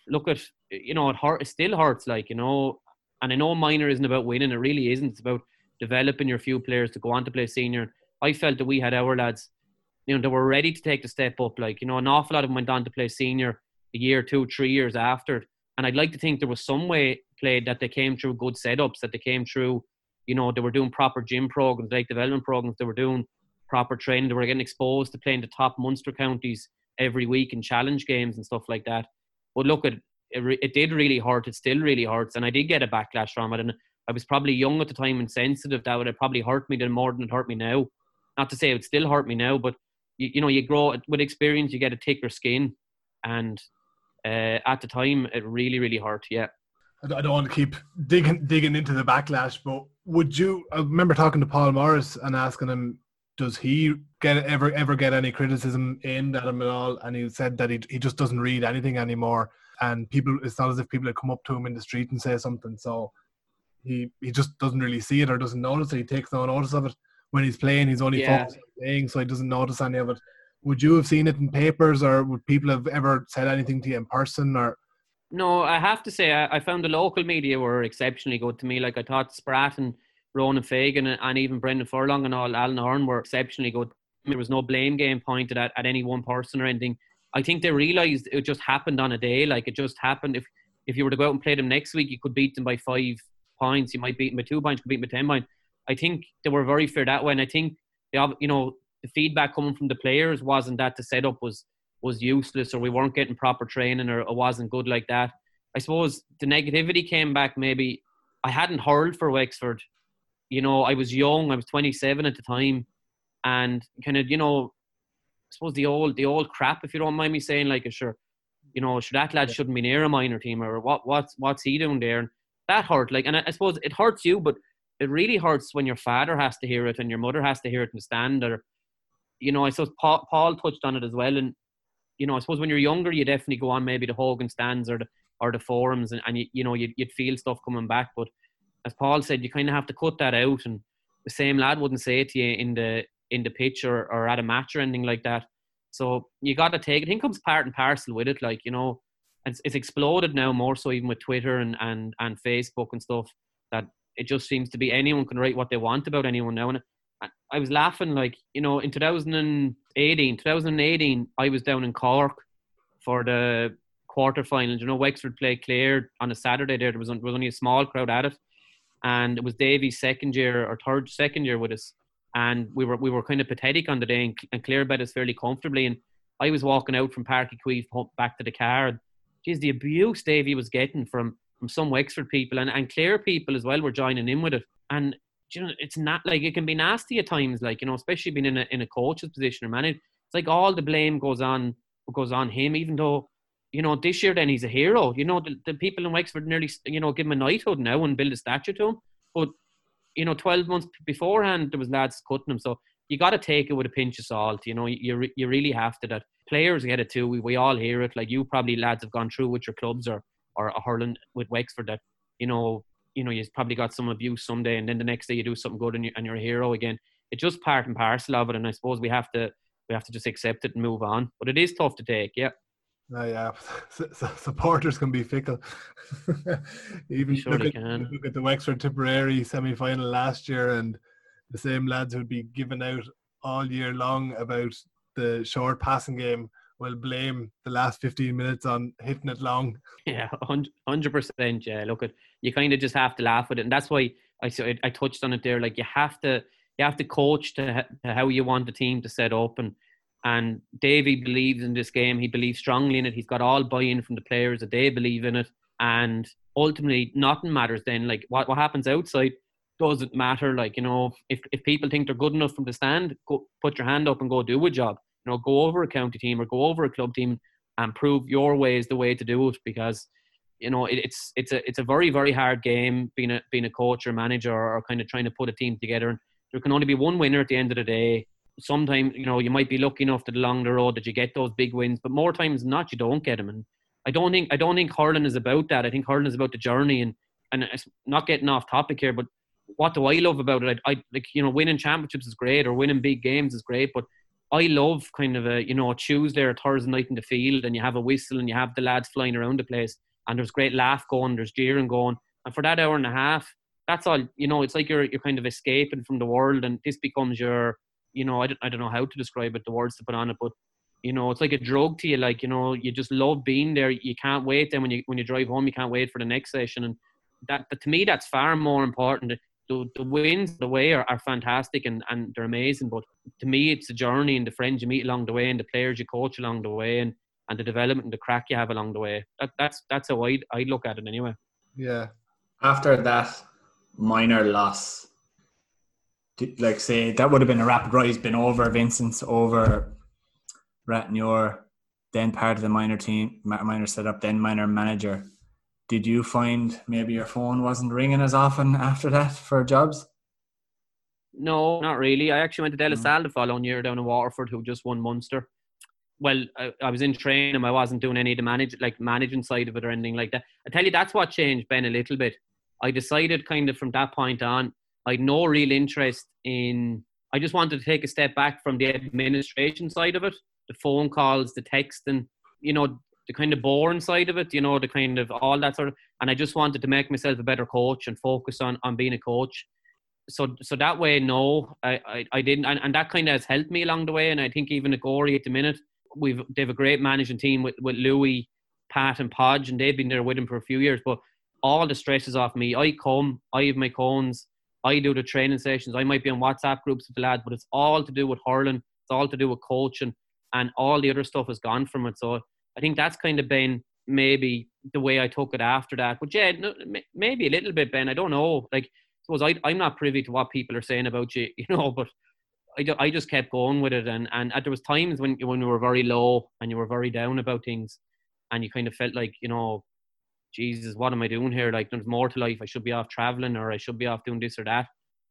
look at, you know, it, hurt, it still hurts, like, you know. And I know minor isn't about winning. It really isn't. It's about developing your few players to go on to play senior. I felt that we had our lads, you know, that were ready to take the step up. Like, you know, an awful lot of them went on to play senior a year, two, three years after. And I'd like to think there was some way played that they came through good setups, that they came through, you know, they were doing proper gym programs, like development programs, they were doing proper training, they were getting exposed to playing the top Munster counties every week in challenge games and stuff like that. But look, it, it, it did really hurt. It still really hurts. And I did get a backlash from it. And I was probably young at the time and sensitive. That would have probably hurt me then more than it hurt me now. Not to say it would still hurt me now, but you, you know, you grow with experience, you get a thicker skin, and uh, at the time it really, really hurt. Yeah. I don't want to keep digging digging into the backlash, but would you? I remember talking to Paul Morris and asking him, does he get ever ever get any criticism aimed at him at all? And he said that he he just doesn't read anything anymore, and people, it's not as if people had come up to him in the street and say something. So. He he just doesn't really see it or doesn't notice it. He takes no notice of it when he's playing. He's only yeah. focused on playing, so he doesn't notice any of it. Would you have seen it in papers, or would people have ever said anything to you in person? Or no, I have to say I, I found the local media were exceptionally good to me. Like I thought Spratt and Ronan Fagan and, and even Brendan Furlong and all Alan Horn were exceptionally good. There was no blame game pointed at, at any one person or anything. I think they realised it just happened on a day. Like it just happened. If if you were to go out and play them next week, you could beat them by five. Points, you might beat them by two points, you could beat them by ten points. I think they were very fair that way, and I think the you know the feedback coming from the players wasn't that the setup was was useless or we weren't getting proper training or it wasn't good like that. I suppose the negativity came back maybe. I hadn't hurled for Wexford, you know. I was young, I was twenty-seven at the time, and kind of you know, I suppose the old the old crap, if you don't mind me saying, like a sure, you know, sure that lad shouldn't be near a minor team or what what's what's he doing there. And that hurt, like, and I suppose it hurts you, but it really hurts when your father has to hear it and your mother has to hear it and stand. Or, you know, I suppose Paul, Paul touched on it as well, and you know, I suppose when you're younger, you definitely go on maybe the Hogan stands or the, or the forums, and, and you, you know, you'd, you'd feel stuff coming back. But as Paul said, you kind of have to cut that out, and the same lad wouldn't say it to you in the in the pitch or, or at a match or anything like that. So you got to take it. I think it comes part and parcel with it, like, you know, it's, it's exploded now more so even with Twitter and, and, and Facebook and stuff, that it just seems to be anyone can write what they want about anyone now. And I was laughing, like, you know, in twenty eighteen, twenty eighteen, I was down in Cork for the quarterfinals. You know, Wexford played Clare on a Saturday there. There was, there was only a small crowd at it. And it was Davy's second year or third second year with us. And we were we were kind of pathetic on the day, and, and Clare beat us fairly comfortably. And I was walking out from Parky Quay back to the car. And, geez, the abuse Davy was getting from, from some Wexford people and, and Clare people as well were joining in with it. And, you know, it's not like, it can be nasty at times, like, you know, especially being in a in a coach's position or manager. It's like all the blame goes on goes on him, even though, you know, this year then he's a hero. You know, the, the people in Wexford nearly, you know, give him a knighthood now and build a statue to him. But, you know, twelve months beforehand there was lads cutting him. So you got to take it with a pinch of salt. You know, you re- you really have to. That players get it too. We we all hear it. Like, you probably lads have gone through with your clubs or or hurling with Wexford that, you know. You know, you've probably got some abuse someday, and then the next day you do something good and, you, and you're a hero again. It's just part and parcel of it, and I suppose we have to we have to just accept it and move on. But it is tough to take, yeah. No, yeah, supporters can be fickle. Even sure look, at, look at the Wexford Tipperary semi-final last year, and the same lads who'd be giving out all year long about the short passing game will blame the last fifteen minutes on hitting it long. Yeah, one hundred percent. Yeah, look, at you kind of just have to laugh at it, and that's why I so I touched on it there. Like, you have to you have to coach to, to how you want the team to set up, and and Davy believes in this game. He believes strongly in it. He's got all buy-in from the players that they believe in it, and ultimately nothing matters. Then, like, what what happens outside doesn't matter. Like, you know, if if people think they're good enough from the stand, go, put your hand up and go do a job. You know, go over a county team or go over a club team and prove your way is the way to do it, because, you know, it, it's it's a it's a very, very hard game being a being a coach or manager or kind of trying to put a team together. And there can only be one winner at the end of the day. Sometimes, you know, you might be lucky enough that along the road that you get those big wins, but more times than not you don't get them. And I don't think I don't think hurling is about that. I think hurling is about the journey, and and it's not getting off topic here, but what do I love about it? I, I like, you know, winning championships is great, or winning big games is great, but I love kind of a, you know, a Tuesday or Thursday night in the field, and you have a whistle and you have the lads flying around the place, and there's great laugh going, there's jeering going. And for that hour and a half, that's all, you know, it's like you're you're kind of escaping from the world, and this becomes your, you know, I don't, I don't know how to describe it, the words to put on it, but, you know, it's like a drug to you. Like, you know, you just love being there. You can't wait then when you when you drive home, you can't wait for the next session. And that, to me, that's far more important. The, the wins, the way are, are fantastic, and, and they're amazing. But to me, it's the journey and the friends you meet along the way, and the players you coach along the way, and, and the development and the crack you have along the way. That, that's that's how I I look at it anyway. Yeah. After that minor loss, like, say that would have been a rapid rise, been over Vincent's, over Ratnior, then part of the minor team, minor setup, then minor manager. Did you find maybe your phone wasn't ringing as often after that for jobs? No, not really. I actually went to De La Salle the following year down in Waterford, who just won Munster. Well, I, I was in training. I wasn't doing any of the manage, like managing side of it or anything like that. I tell you, that's what changed, Ben, a little bit. I decided kind of from that point on, I had no real interest in... I just wanted to take a step back from the administration side of it, the phone calls, the texting, you know... the kind of boring side of it, you know, the kind of all that sort of, and I just wanted to make myself a better coach and focus on, on being a coach. So so that way, no, I, I, I didn't. And, and that kind of has helped me along the way. And I think even at Gorey at the minute, we've they have a great managing team with, with Louis, Pat and Podge, and they've been there with him for a few years. But all the stress is off me. I come, I have my cones, I do the training sessions. I might be on WhatsApp groups with the lads, but it's all to do with hurling. It's all to do with coaching, and all the other stuff has gone from it. So I think that's kind of been maybe the way I took it after that. But yeah, no, maybe a little bit, Ben. I don't know. Like, I suppose I, I'm not privy to what people are saying about you, you know, but I, I just kept going with it. And, and there was times when, when you were very low and you were very down about things, and you kind of felt like, you know, Jesus, what am I doing here? Like, there's more to life. I should be off traveling, or I should be off doing this or that.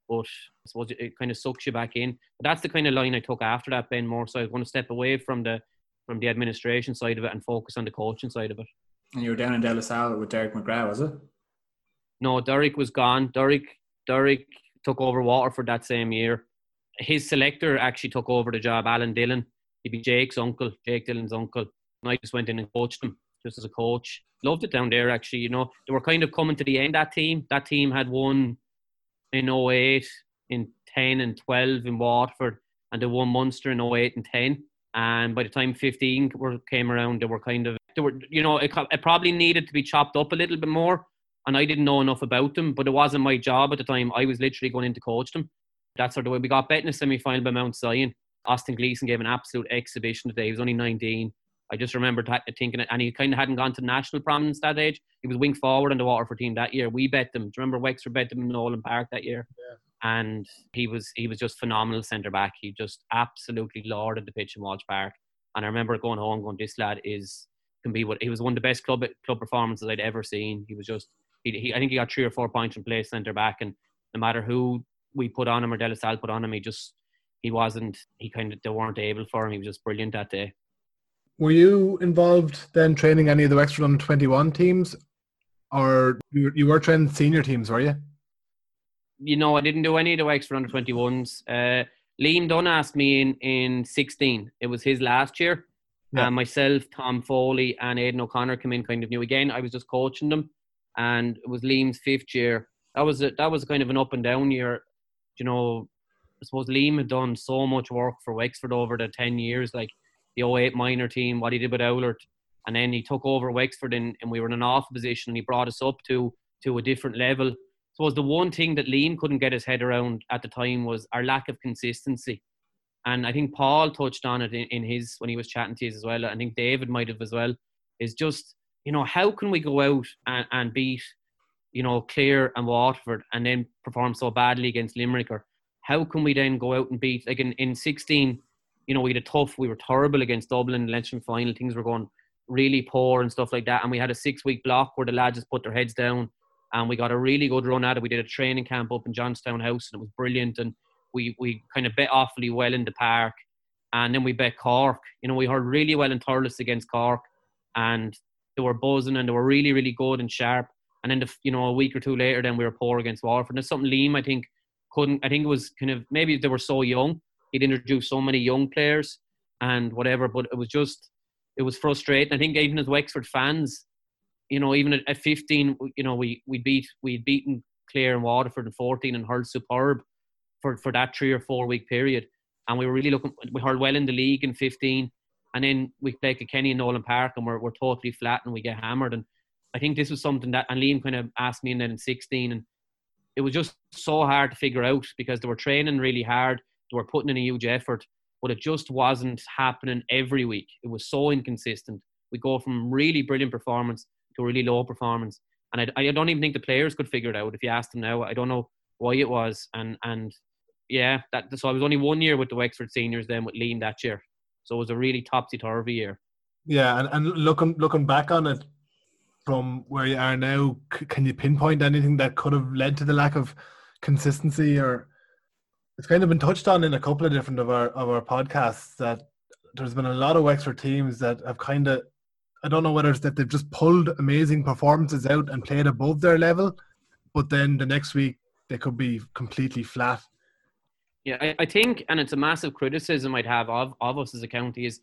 But I suppose it kind of sucks you back in. But that's the kind of line I took after that, Ben, more. So I was going to step away from the from the administration side of it and focus on the coaching side of it. And you were down in De La Salle with Derek McGrath, was it? No, Derek was gone. Derek, Derek took over Waterford that same year. His selector actually took over the job, Alan Dillon. He'd be Jake's uncle, Jake Dillon's uncle. And I just went in and coached him, just as a coach. Loved it down there, actually. You know, they were kind of coming to the end, that team. That team had won in oh eight, in ten and twelve in Waterford, and they won Munster in oh eight and ten. And by the time fifteen came around, they were kind of, they were, you know, it, it probably needed to be chopped up a little bit more. And I didn't know enough about them, but it wasn't my job at the time. I was literally going in to coach them. That's sort of the way we got bet in a semi-final by Mount Zion. Austin Gleeson gave an absolute exhibition today. He was only nineteen. I just remember thinking it, and he kind of hadn't gone to national prominence that age. He was wing forward on the Waterford team that year. We bet them. Do you remember Wexford bet them in Nolan Park that year? Yeah. And he was he was just phenomenal centre back. He just absolutely lorded the pitch in Walsh Park. And I remember going home going, this lad is can be what he was one of the best club club performances I'd ever seen. He was just he, he I think he got three or four points in play centre back, and no matter who we put on him or De La Salle put on him, he just he wasn't he kind of they weren't able for him. He was just brilliant that day. Were you involved then training any of the Wexford under twenty-one teams, or you, you were training senior teams, were you? You know, I didn't do any of the Wexford under twenty-ones. Uh, Liam Dunn asked me in, in sixteen. It was his last year. Yeah. Uh, myself, Tom Foley and Aidan O'Connor came in kind of new again. I was just coaching them, and it was Liam's fifth year. That was a, that was kind of an up and down year. You know, I suppose Liam had done so much work for Wexford over the ten years, like the oh eight minor team, what he did with Owlert, and then he took over Wexford and, and we were in an off position, and he brought us up to to a different level. So it was the one thing that Liam couldn't get his head around at the time was our lack of consistency. And I think Paul touched on it in, in his when he was chatting to you as well. I think David might have as well. Is just, you know, how can we go out and, and beat, you know, Clare and Waterford and then perform so badly against Limerick? Or how can we then go out and beat, like in, in sixteen, you know, we had a tough, we were terrible against Dublin, Leinster final, things were going really poor and stuff like that. And we had a six-week block where the lads just put their heads down and we got a really good run at it. We did a training camp up in Johnstown House and it was brilliant. And we, we kind of bet awfully well in the park. And then we bet Cork. You know, we heard really well in Thurles against Cork. And they were buzzing and they were really, really good and sharp. And then, the, you know, a week or two later, then we were poor against Waterford. And it's something Liam, I think, couldn't, I think it was kind of, maybe they were so young. He'd introduced so many young players and whatever, but it was just, it was frustrating. I think even as Wexford fans, you know, even at, at fifteen, you know, we we beat we'd beaten Clare and Waterford in fourteen and hurled superb for, for that three or four week period, and we were really looking. We hurled well in the league in fifteen, and then we played Kilkenny and Nolan Park, and we're we're totally flat and we get hammered. And I think this was something that and Liam kind of asked me in then in sixteen, and it was just so hard to figure out because they were training really hard. They were putting in a huge effort, but it just wasn't happening every week. It was so inconsistent. We go from really brilliant performance to really low performance. And I, I don't even think the players could figure it out if you asked them now. I don't know why it was. And and yeah, that so I was only one year with the Wexford seniors then with Liam that year. So it was a really topsy-turvy year. Yeah, and, and looking looking back on it from where you are now, can you pinpoint anything that could have led to the lack of consistency? Or it's kind of been touched on in a couple of different of our of our podcasts that there's been a lot of Wexford teams that have kind of, I don't know whether it's that they've just pulled amazing performances out and played above their level, but then the next week they could be completely flat. Yeah, I, I think, and it's a massive criticism I'd have of, of us as a county is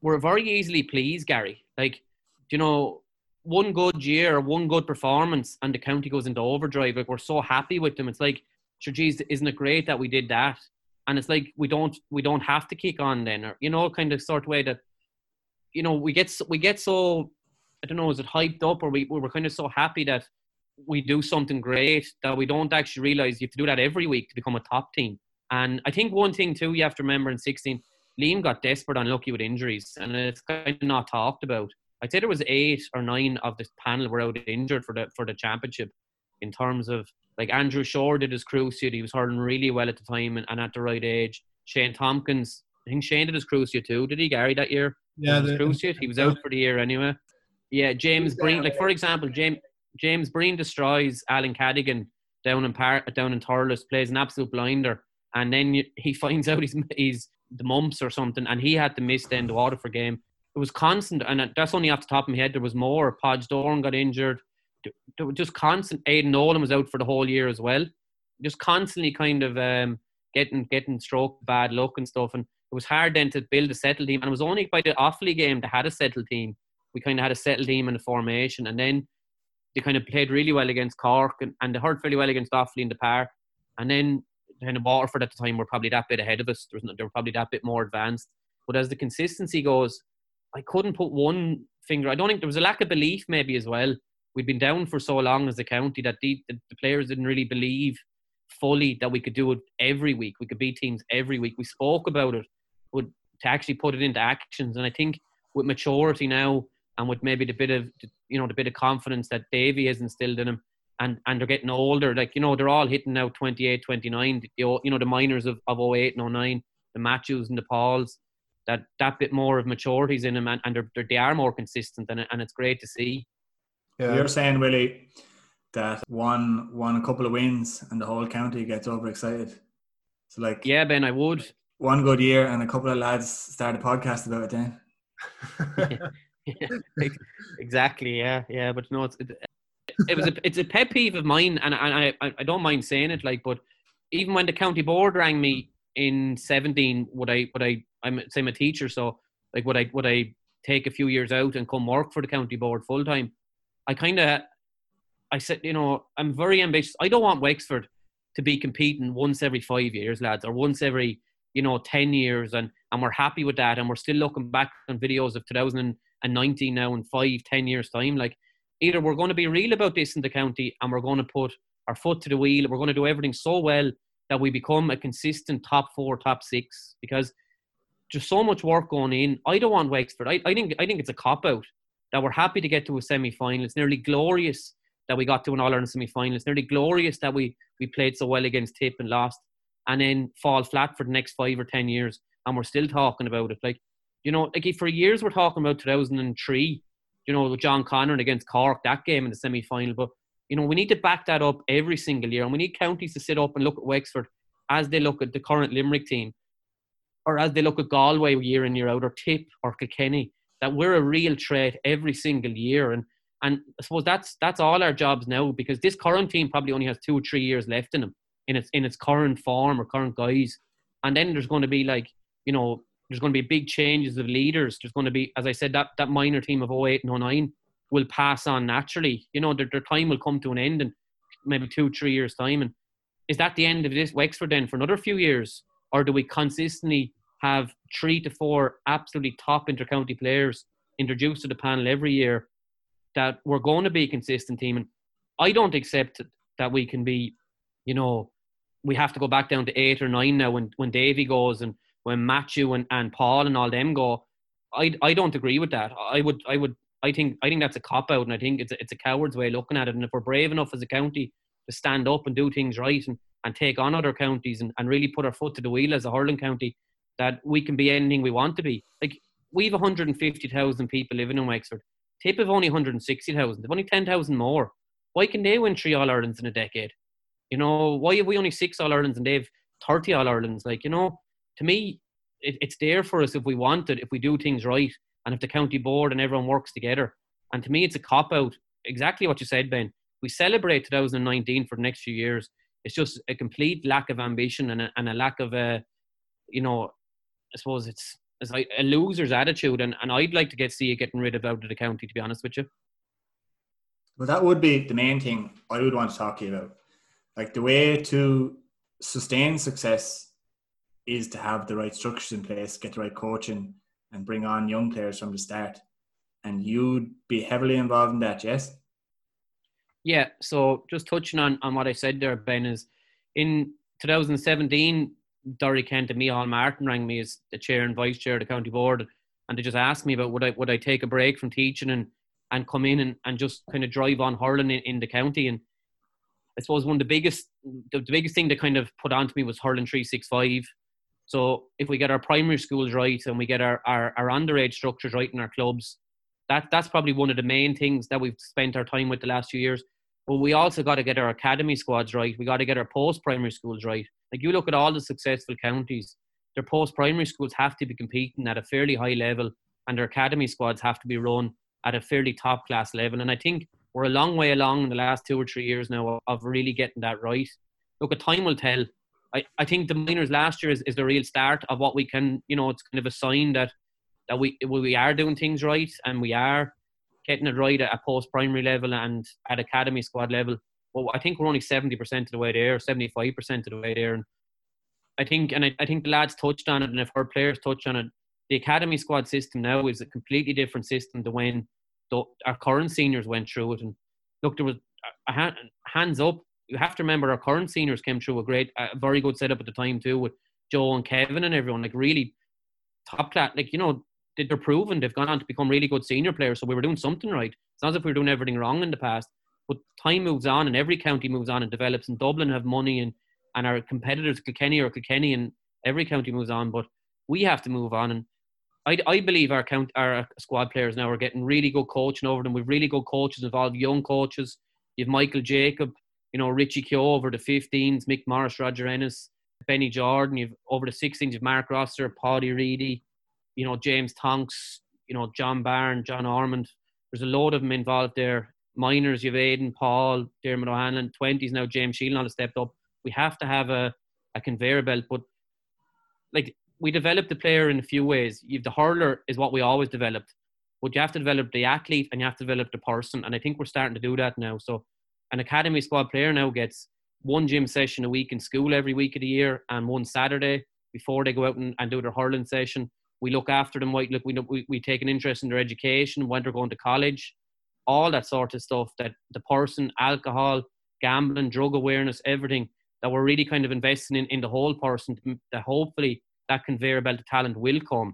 we're very easily pleased, Gary. Like, you know, one good year, one good performance and the county goes into overdrive. Like, we're so happy with them. It's like, sure, geez, isn't it great that we did that? And it's like we don't we don't have to kick on then, or, you know, kind of sort of way that, you know, we get we get so, I don't know, is it hyped up, or we we're kind of so happy that we do something great that we don't actually realize you have to do that every week to become a top team. And I think one thing too you have to remember in sixteen, Liam got desperate and unlucky with injuries, and it's kind of not talked about. I'd say there was eight or nine of this panel were out injured for the for the championship in terms of. Like Andrew Shore did his cruciate. He was hurling really well at the time and, and at the right age. Shane Tompkins, I think Shane did his cruciate too, did he, Gary, that year? Yeah, his cruciate. He was out for the year anyway. Yeah, James Breen. Like, for example, James James Breen destroys Alan Cadigan down in Par- down in Thurles, plays an absolute blinder, and then he finds out he's he's the mumps or something, and he had to miss then the Waterford game. it was constant, and that's only off the top of my head. There was more. Podge Doran got injured. There were just constant. Aidan Nolan was out for the whole year as well. Just constantly kind of um, getting getting stroke, bad luck and stuff. And it was hard then to build a settled team. And it was only by the Offaly game that had a settled team. We kind of had a settled team in the formation. And then they kind of played really well against Cork, and, and they hurt fairly well against Offaly in the park. And then kind of Waterford at the time were probably that bit ahead of us. There was no, they were probably that bit more advanced. But as the consistency goes, I couldn't put one finger. I don't think there was a lack of belief maybe as well. We'd been down for so long as a county that the, the, the players didn't really believe fully that we could do it every week. We could beat teams every week. We spoke about it, but to actually put it into actions. And I think with maturity now and with maybe the bit of, you know, the bit of confidence that Davey has instilled in them, and, and they're getting older. Like, you know, they're all hitting now twenty-eight, twenty-nine, you know, the minors of, of oh eight and oh nine, the Matthews and the Pauls. That, that bit more of maturity's in them, and, and they're, they're, they are more consistent, and, and it's great to see. Yeah. You're saying, Willie, that one won a couple of wins and the whole county gets overexcited. So, like, yeah, Ben, I would. One good year and a couple of lads start a podcast about it then. yeah, yeah, exactly, yeah, yeah. But no, it's, it, it was a, it's a pet peeve of mine, and, and I, I don't mind saying it. Like, but even when the county board rang me in seventeen, would I, would I? I'm say I'm a teacher, so like would I would I take a few years out and come work for the county board full time? I kind of I said, you know, I'm very ambitious. I don't want Wexford to be competing once every five years, lads, or once every, you know, ten years, and, and we're happy with that, and we're still looking back on videos of two thousand nineteen now in five, ten years time. Like, either we're going to be real about this in the county, and we're going to put our foot to the wheel. We're going to do everything so well that we become a consistent top four, top six, because there's so much work going in. I don't want Wexford. I, I think I think it's a cop-out that we're happy to get to a semi-final. It's nearly glorious that we got to an All-Ireland semi-final. It's nearly glorious that we, we played so well against Tip and lost, and then fall flat for the next five or ten years, and we're still talking about it. Like, you know, like for years we're talking about two thousand three, you know, with John Connor and against Cork, that game in the semi-final. But, you know, we need to back that up every single year, and we need counties to sit up and look at Wexford as they look at the current Limerick team, or as they look at Galway year in, year out, or Tip or Kilkenny, that we're a real threat every single year. And and I suppose that's that's all our jobs now, because this current team probably only has two or three years left in them, in its in its current form or current guise. And then there's going to be, like, you know, there's going to be big changes of leaders. There's going to be, as I said, that, that minor team of oh eight and oh nine will pass on naturally. You know, their, their time will come to an end in maybe two, three years' time. And is that the end of this Wexford then for another few years? Or do we consistently have three to four absolutely top inter-county players introduced to the panel every year, that we're going to be a consistent team? And I don't accept that we can be, you know, we have to go back down to eight or nine now when, when Davey goes and when Matthew and, and Paul and all them go. I, I don't agree with that. I would I would I think I think that's a cop out, and I think it's a, it's a coward's way of looking at it. And if we're brave enough as a county to stand up and do things right, and and take on other counties, and, and really put our foot to the wheel as a hurling county, that we can be anything we want to be. Like, we've one hundred fifty thousand people living in Wexford. Tip have only one hundred sixty thousand. They've only ten thousand more. Why can they win three All-Irelands in a decade? You know, why have we only six All-Irelands and they've thirty All-Irelands? Like, you know, to me, it, it's there for us if we want it, if we do things right, and if the county board and everyone works together. And to me, it's a cop-out. Exactly what you said, Ben. We celebrate two thousand nineteen for the next few years. It's just a complete lack of ambition, and a, and a lack of, a, you know, I suppose it's, it's like a loser's attitude. And, and I'd like to get see you getting rid of out of the county, to be honest with you. Well, that would be the main thing I would want to talk to you about. Like, the way to sustain success is to have the right structures in place, get the right coaching, and bring on young players from the start. And you'd be heavily involved in that, yes? Yeah, so just touching on, on what I said there, Ben, is in two thousand seventeen, Dorry Kent and Micheál Martin rang me as the chair and vice chair of the county board, and they just asked me about would I would I take a break from teaching and, and come in and, and just kind of drive on hurling in, in the county. And I suppose one of the biggest the, the biggest thing that kind of put onto me was hurling three sixty-five. So if we get our primary schools right, and we get our, our, our underage structures right in our clubs, That that's probably one of the main things that we've spent our time with the last few years. But we also got to get our academy squads right. We got to get our post-primary schools right. Like, you look at all the successful counties, their post-primary schools have to be competing at a fairly high level and their academy squads have to be run at a fairly top class level. And I think we're a long way along in the last two or three years now of really getting that right. Look, time will tell. I, I think the minors last year is, is the real start of what we can, you know, it's kind of a sign that, that we we are doing things right and we are getting it right at post-primary level and at academy squad level. Well, I think we're only seventy percent of the way there, seventy-five percent of the way there. And I think and I, I think the lads touched on it, and if our players touched on it, the academy squad system now is a completely different system to when the, our current seniors went through it. And look, there was a hand, hands up. You have to remember our current seniors came through a great, a very good setup at the time too, with Joe and Kevin and everyone, like really top class. Like, you know, they're proven. They've gone on to become really good senior players. So we were doing something right. It's not as if we were doing everything wrong in the past. But time moves on, and every county moves on and develops. And Dublin have money, and and our competitors, Kilkenny or Kilkenny, and every county moves on. But we have to move on. And I, I believe our count, our squad players now are getting really good coaching over them. We've really good coaches involved, young coaches. You have Michael Jacob, you know, Richie Keogh over the fifteens, Mick Morris, Roger Ennis, Benny Jordan. You've over the sixteens, you've Mark Rosser, Paddy Reedy, you know, James Tonks, you know, John Barron, John Ormond. There's a load of them involved there. Minors, you've Aidan, Paul, Dermot O'Hanlon. twenties now, James Sheehan has stepped up. We have to have a, a conveyor belt. But, like, we develop the player in a few ways. You've the hurler is what we always developed. But you have to develop the athlete and you have to develop the person. And I think we're starting to do that now. So an academy squad player now gets one gym session a week in school every week of the year and one Saturday before they go out and, and do their hurling session. We look after them. Right? Look, we, we we take an interest in their education, when they're going to college, all that sort of stuff, that the person, alcohol, gambling, drug awareness, everything, that we're really kind of investing in, in the whole person, that hopefully that conveyor belt of talent will come.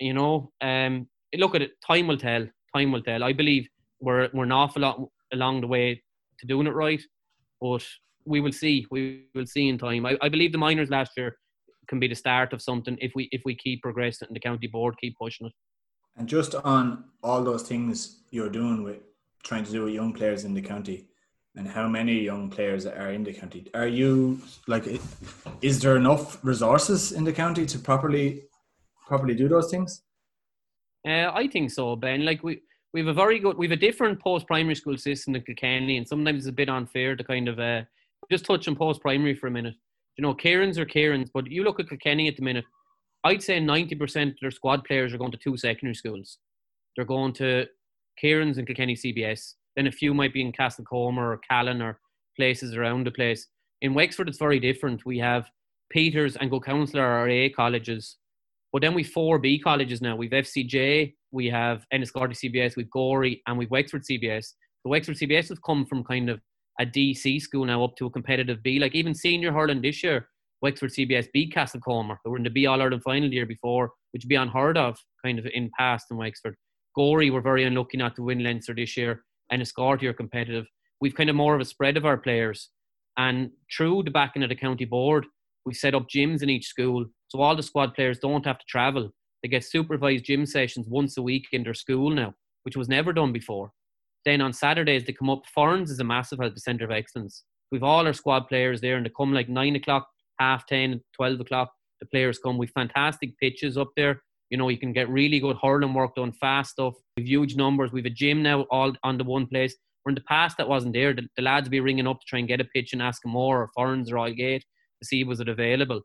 You know, um, look at it, time will tell, time will tell. I believe we're we're an awful lot along the way to doing it right, but we will see, we will see in time. I, I believe the minors last year can be the start of something if we if we keep progressing and the county board keep pushing it. And just on all those things you're doing with trying to do with young players in the county, and how many young players are in the county, are you like, is there enough resources in the county to properly properly do those things? Uh, I think so, Ben. Like we we have a very good, we have a different post-primary school system than Kilkenny, and sometimes it's a bit unfair to kind of uh, just touch on post-primary for a minute. You know, Cairns are Cairns, but you look at Kilkenny at the minute, I'd say ninety percent of their squad players are going to two secondary schools. They're going to Cairns and Kilkenny C B S. Then a few might be in Castlecomer or Callan or places around the place. In Wexford, it's very different. We have Peters and Go Counsellor are A colleges. But then we've four B colleges now. We've F C J, we have Enniscorthy C B S, we've Gorey, and we've Wexford C B S. The Wexford C B S have come from kind of a D C school now up to a competitive B. Like even senior hurling this year, Wexford C B S beat Castlecomer. They were in the B All-Ireland final the year before, which would be unheard of kind of in past in Wexford. Gorey were very unlucky not to win Leinster this year, and Enniscorthy are competitive. We've kind of more of a spread of our players. And through the backing of the county board, we set up gyms in each school. So all the squad players don't have to travel. They get supervised gym sessions once a week in their school now, which was never done before. Then on Saturdays, they come up. Ferns is a massive help, the Centre of Excellence. We've all our squad players there, and they come like nine o'clock, half ten, twelve o'clock. The players come. We've fantastic pitches up there. You know, you can get really good hurling work done, fast stuff. We've huge numbers. We've a gym now all on the one place. Where in the past, that wasn't there. The, the lads be ringing up to try and get a pitch in Askamore or Ferns or Aldgate to see was it available.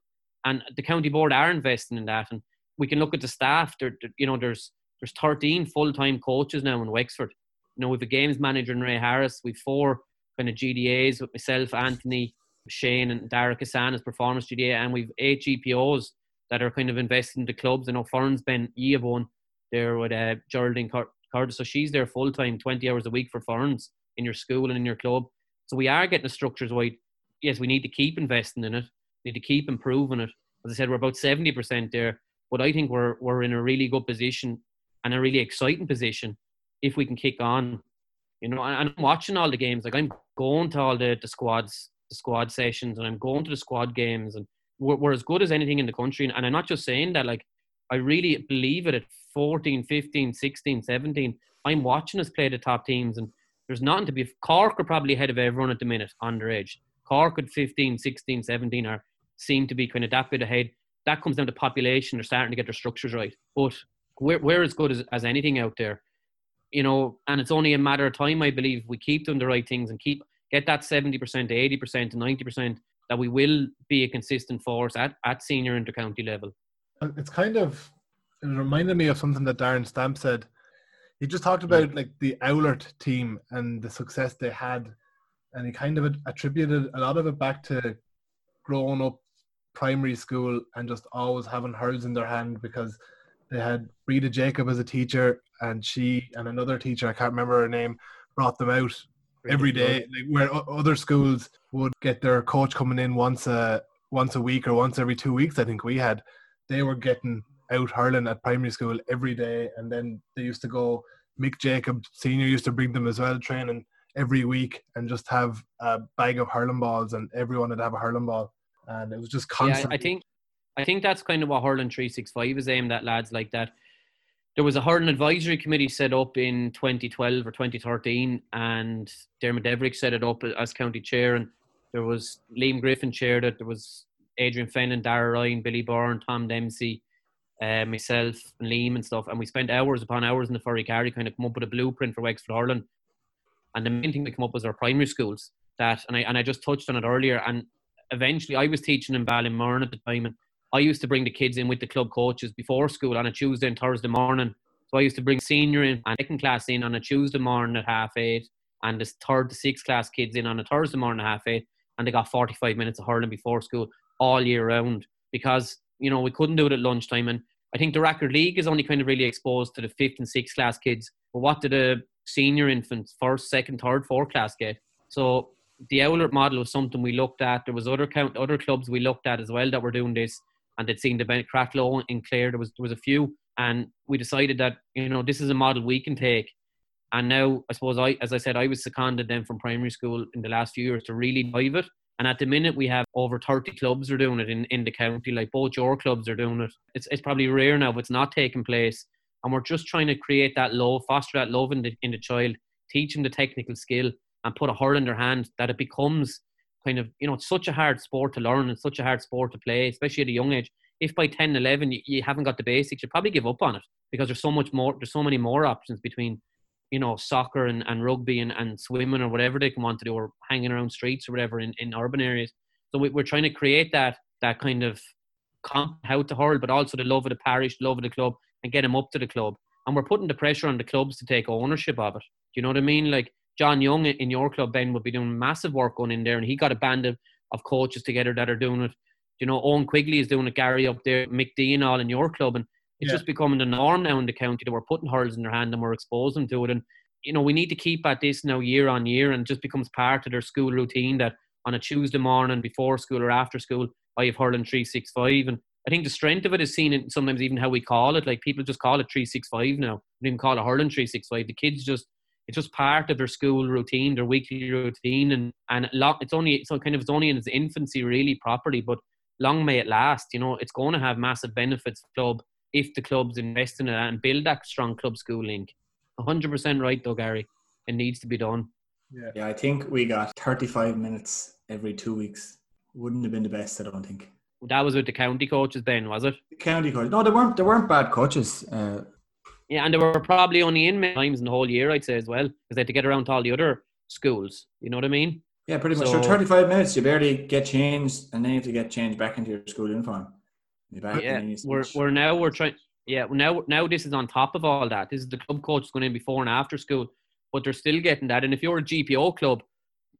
And the county board are investing in that. And we can look at the staff. There, you know, there's there's thirteen full-time coaches now in Wexford. You know, we have a games manager in Ray Harris. We have four kind of G D As with myself, Anthony, Shane and Dara Kassan as performance G D A. And we have eight G P Os that are kind of invested in the clubs. I know Ferns, Ben Ye have one there with uh, Geraldine Cur- Curtis. So she's there full-time, twenty hours a week for Ferns in your school and in your club. So we are getting the structures right. Yes, we need to keep investing in it. We need to keep improving it. As I said, we're about seventy percent there. But I think we're we're in a really good position and a really exciting position if we can kick on, you know. And I'm watching all the games. Like I'm going to all the, the squads, the squad sessions, and I'm going to the squad games, and we're, we're as good as anything in the country. And I'm not just saying that, like, I really believe it at fourteen, fifteen, sixteen, seventeen. I'm watching us play the top teams, and there's nothing to be, Cork are probably ahead of everyone at the minute, underage. Cork at fifteen, sixteen, seventeen are, seem to be kind of that bit ahead. That comes down to population. They're starting to get their structures right. But we're, we're as good as, as anything out there, you know, and it's only a matter of time, I believe, we keep doing the right things and keep get that seventy percent to eighty percent to ninety percent that we will be a consistent force at, at senior inter-county level. It's kind of, it reminded me of something that Darren Stamp said. He just talked about like the Owlert team and the success they had, and he kind of attributed a lot of it back to growing up primary school and just always having hurls in their hand, because they had Breda Jacob as a teacher, and she and another teacher, I can't remember her name, brought them out Breda every day. Like, where other schools would get their coach coming in once a once a week or once every two weeks, I think we had, they were getting out hurling at primary school every day, and then they used to go, Mick Jacob senior used to bring them as well training every week and just have a bag of hurling balls, and everyone would have a hurling ball, and it was just constant. Yeah, I think I think that's kind of what Hurling three sixty-five is aimed at, lads like that. There was a hurling advisory committee set up in twenty twelve or twenty thirteen, and Dermot Deverick set it up as county chair, and there was Liam Griffin chaired it, there was Adrian Fenlon, Dara Ryan, Billy Byrne, Tom Dempsey, Uh, myself and Liam and stuff, and we spent hours upon hours in the Furry Carry kind of come up with a blueprint for Wexford Hurling. And the main thing that came up was our primary schools, that and I and I just touched on it earlier, and eventually I was teaching in Ballinmurn at the time, and I used to bring the kids in with the club coaches before school on a Tuesday and Thursday morning. So I used to bring senior in and second class in on a Tuesday morning at half eight, and the third to sixth class kids in on a Thursday morning at half eight, and they got forty-five minutes of hurling before school all year round, because you know, we couldn't do it at lunchtime. And I think the Racker League is only kind of really exposed to the fifth and sixth class kids. But what did the senior infants, first, second, third, fourth class get? So the Owlert model was something we looked at. There was other count, other clubs we looked at as well that were doing this, and they'd seen the Ben Cracklow in Clare. There was there was a few, and we decided that, you know, this is a model we can take. And now, I suppose, I as I said, I was seconded then from primary school in the last few years to really dive it. And at the minute, we have over thirty clubs are doing it in, in the county. Like, both your clubs are doing it. It's it's probably rare now, but it's not taking place. And we're just trying to create that love, foster that love in the, in the child, teach them the technical skill, and put a hurl in their hand, that it becomes kind of, you know, it's such a hard sport to learn and such a hard sport to play, especially at a young age. If by ten, eleven, you, you haven't got the basics, you probably give up on it, because there's so much more, there's so many more options between, you know, soccer and, and rugby and, and swimming or whatever they can want to do, or hanging around streets or whatever in, in urban areas. So we, we're trying to create that that kind of comp, how to hurl, but also the love of the parish, the love of the club, and get them up to the club. And we're putting the pressure on the clubs to take ownership of it. Do you know what I mean? Like John Young in your club, Ben, would be doing massive work going in there, and he got a band of, of coaches together that are doing it. You know, Owen Quigley is doing it, Gary up there, Mick D and all in your club, and It's yeah. just becoming the norm now in the county, that we're putting hurls in their hand and we're exposing them to it. And, you know, we need to keep at this now year on year, and it just becomes part of their school routine, that on a Tuesday morning before school or after school, I have hurling three sixty-five. And I think the strength of it is seen in sometimes even how we call it. Like, people just call it three sixty-five now. They don't even call it hurling three sixty-five. The kids just, it's just part of their school routine, their weekly routine. And, and it's only, so kind of, it's only in its infancy really properly, but long may it last. You know, it's going to have massive benefits for the club, if the clubs invest in it and build that strong club school link. one hundred percent right though, Gary. It needs to be done. Yeah. yeah, I think we got thirty-five minutes every two weeks. Wouldn't have been the best, I don't think. That was with the county coaches then, was it? The county coaches. No, they weren't, they weren't bad coaches. Uh, yeah, and they were probably only in many times in the whole year, I'd say, as well, because they had to get around to all the other schools. You know what I mean? Yeah, pretty much. So, so thirty-five minutes, you barely get changed, and then you have to get changed back into your school uniform. Yeah, we're we're now we're trying. Yeah, now now this is on top of all that. This is the club coaches going in before and after school, but they're still getting that. And if you're a G P O club,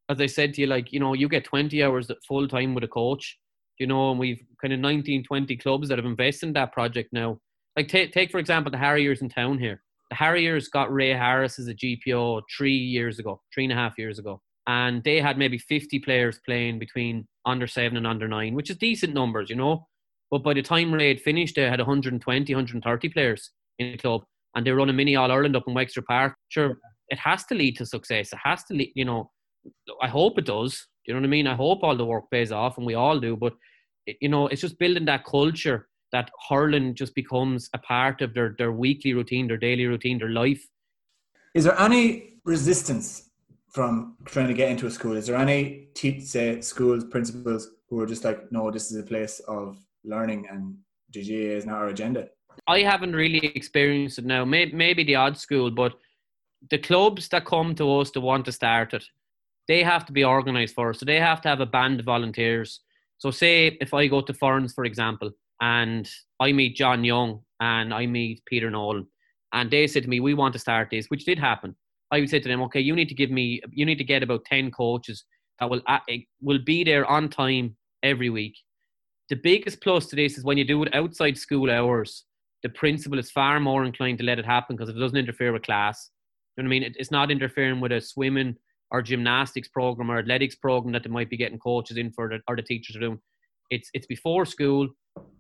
as I said to you, like, you know, you get twenty hours full time with a coach, you know, and we've kind of nineteen, twenty clubs that have invested in that project now. Like take take for example the Harriers in town here. The Harriers got Ray Harris as a G P O three years ago, three and a half years ago, and they had maybe fifty players playing between under seven and under nine, which is decent numbers, you know. But by the time Ray had finished, they had one hundred twenty, one hundred thirty players in the club, and they run a mini All-Ireland up in Wexford Park. Sure, it has to lead to success. It has to lead, you know, I hope it does. You know what I mean? I hope all the work pays off, and we all do. But, you know, it's just building that culture that hurling just becomes a part of their, their weekly routine, their daily routine, their life. Is there any resistance from trying to get into a school? Is there any, te- say, schools, principals who are just like, no, this is a place of learning and G G A is not our agenda? I haven't really experienced it now. Maybe, maybe the odd school, but the clubs that come to us to want to start it, they have to be organised for us. So they have to have a band of volunteers. So say if I go to Ferns, for example, and I meet John Young and I meet Peter Nolan, and they said to me, we want to start this, which did happen. I would say to them, okay, you need to give me, you need to get about ten coaches that will will be there on time every week. The biggest plus to this is when you do it outside school hours, the principal is far more inclined to let it happen because it doesn't interfere with class. You know what I mean? It's not interfering with a swimming or gymnastics program or athletics program that they might be getting coaches in for, the, or the teachers are doing. It's it's before school.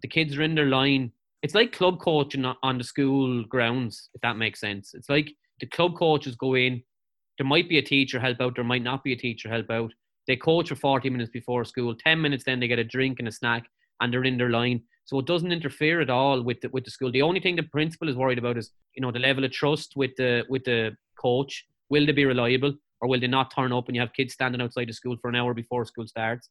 The kids are in their line. It's like club coaching on the school grounds, if that makes sense. It's like the club coaches go in. There might be a teacher help out. There might not be a teacher help out. They coach for forty minutes before school. ten minutes then they get a drink and a snack and they're in their line. So it doesn't interfere at all with the, with the school. The only thing the principal is worried about is, you know, the level of trust with the with the coach. Will they be reliable or will they not turn up and you have kids standing outside the school for an hour before school starts?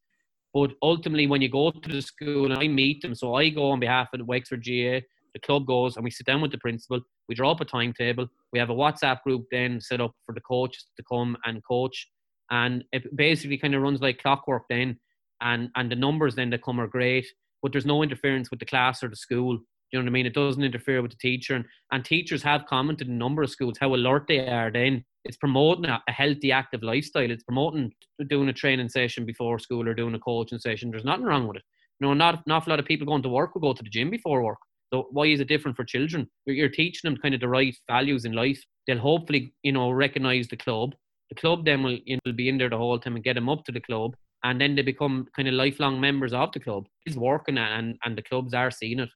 But ultimately, when you go to the school, and I meet them, so I go on behalf of the Wexford G A, the club goes, and we sit down with the principal, we draw up a timetable, we have a WhatsApp group then set up for the coaches to come and coach, and it basically kind of runs like clockwork then, and, and the numbers then that come are great, but there's no interference with the class or the school. You know what I mean? It doesn't interfere with the teacher, and, and teachers have commented in a number of schools how alert they are then. It's promoting a healthy, active lifestyle. It's promoting doing a training session before school or doing a coaching session. There's nothing wrong with it. You know, not an awful lot of people going to work will go to the gym before work. So why is it different for children? You're teaching them kind of the right values in life. They'll hopefully, you know, recognise the club. The club then will, you know, will be in there the whole time and get them up to the club. And then they become kind of lifelong members of the club. It's working and, and the clubs are seeing it.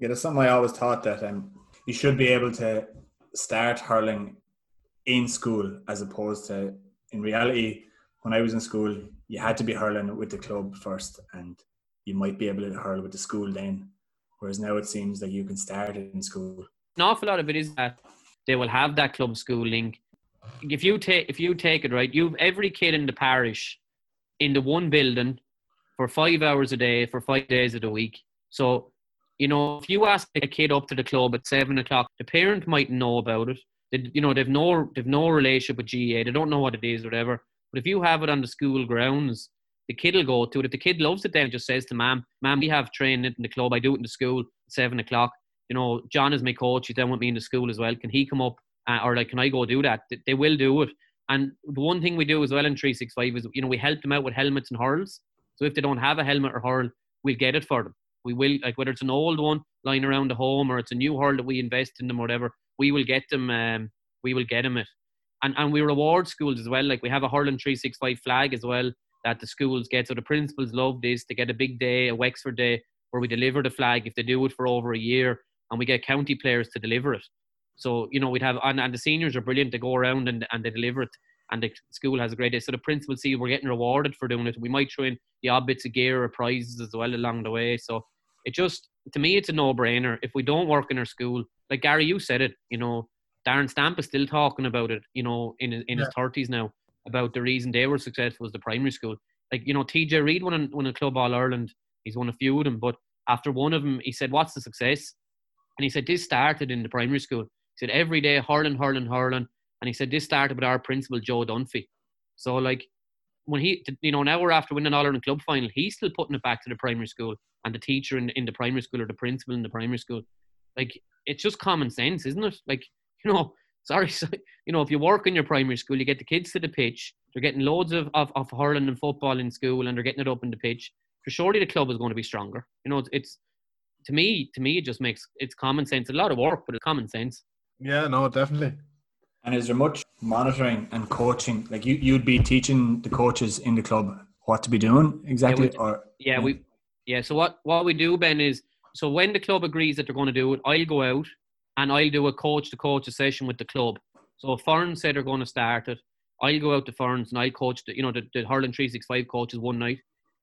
Yeah, that's something I always thought, that um, you should be able to start hurling in school, as opposed to, in reality, when I was in school, you had to be hurling with the club first and you might be able to hurl with the school then. Whereas now it seems that you can start it in school. An awful lot of it is that they will have that club school link. If you take if you take it right, you've every kid in the parish in the one building for five hours a day, for five days of the week. So, you know, if you ask a kid up to the club at seven o'clock, the parent might know about it. They, you know, they've no, they've no relationship with G A A. They don't know what it is or whatever. But if you have it on the school grounds, the kid will go to it. If the kid loves it, then just says to ma'am, ma'am, we have training in the club. I do it in the school at seven o'clock. You know, John is my coach. He's down with me in the school as well. Can he come up? Uh, or like, can I go do that? They, they will do it. And the one thing we do as well in three sixty-five is, you know, we help them out with helmets and hurls. So if they don't have a helmet or hurl, we'll get it for them. We will, like, whether it's an old one lying around the home or it's a new hurl that we invest in them or whatever, we will get them um, we will get them it. And and we reward schools as well. Like, we have a Hurling three sixty-five flag as well that the schools get. So the principals love this. They get a big day, a Wexford day, where we deliver the flag if they do it for over a year, and we get county players to deliver it. So, you know, we'd have, and, and the seniors are brilliant. They go around and, and they deliver it, and the school has a great day. So the principals see we're getting rewarded for doing it. We might throw in the odd bits of gear or prizes as well along the way. So it just, to me, it's a no-brainer. If we don't work in our school, like Gary, you said it, you know, Darren Stamp is still talking about it, you know, in his, in his yeah. thirties now, about the reason they were successful was the primary school. Like, you know, T J Reid won, won a club All-Ireland. He's won a few of them, but after one of them, he said, what's the success? And he said, this started in the primary school. He said, every day, hurling, hurling, hurling. And he said, this started with our principal, Joe Dunphy. So, like, when he, you know, an hour after winning an All-Ireland club final, he's still putting it back to the primary school and the teacher in, in the primary school, or the principal in the primary school. Like, it's just common sense, isn't it? Like, you know, sorry, you know, if you work in your primary school, you get the kids to the pitch, they're getting loads of, of, of hurling and football in school, and they're getting it up in the pitch. For surely the club is going to be stronger. You know, it's, to me, to me, it just makes, it's common sense. A lot of work, but it's common sense. Yeah, no, definitely. And is there much monitoring and coaching? Like, you, you'd be teaching the coaches in the club what to be doing exactly? Yeah, we, or yeah, yeah. we yeah. So what, what we do, Ben, is, so when the club agrees that they're going to do it, I'll go out and I'll do a coach-to-coach session with the club. So if Ferns say they're going to start it, I'll go out to Ferns and I'll coach the, you know, the, the Hurling three sixty-five coaches one night.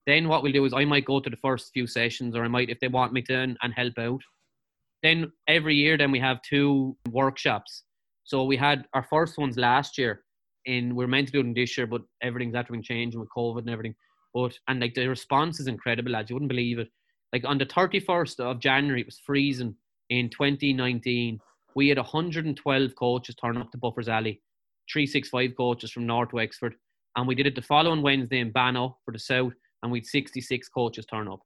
Then what we'll do is I might go to the first few sessions, or I might, if they want me to, and, and help out. Then every year, then we have two workshops. So we had our first ones last year, and we're meant to do them this year, but everything's after been changing with COVID and everything. But and like the response is incredible, lads. You wouldn't believe it. Like on the thirty-first of January, it was freezing in twenty nineteen. We had one hundred twelve coaches turn up to Buffers Alley, three sixty-five coaches from North Wexford. And we did it the following Wednesday in Bannow for the South, and we had sixty-six coaches turn up.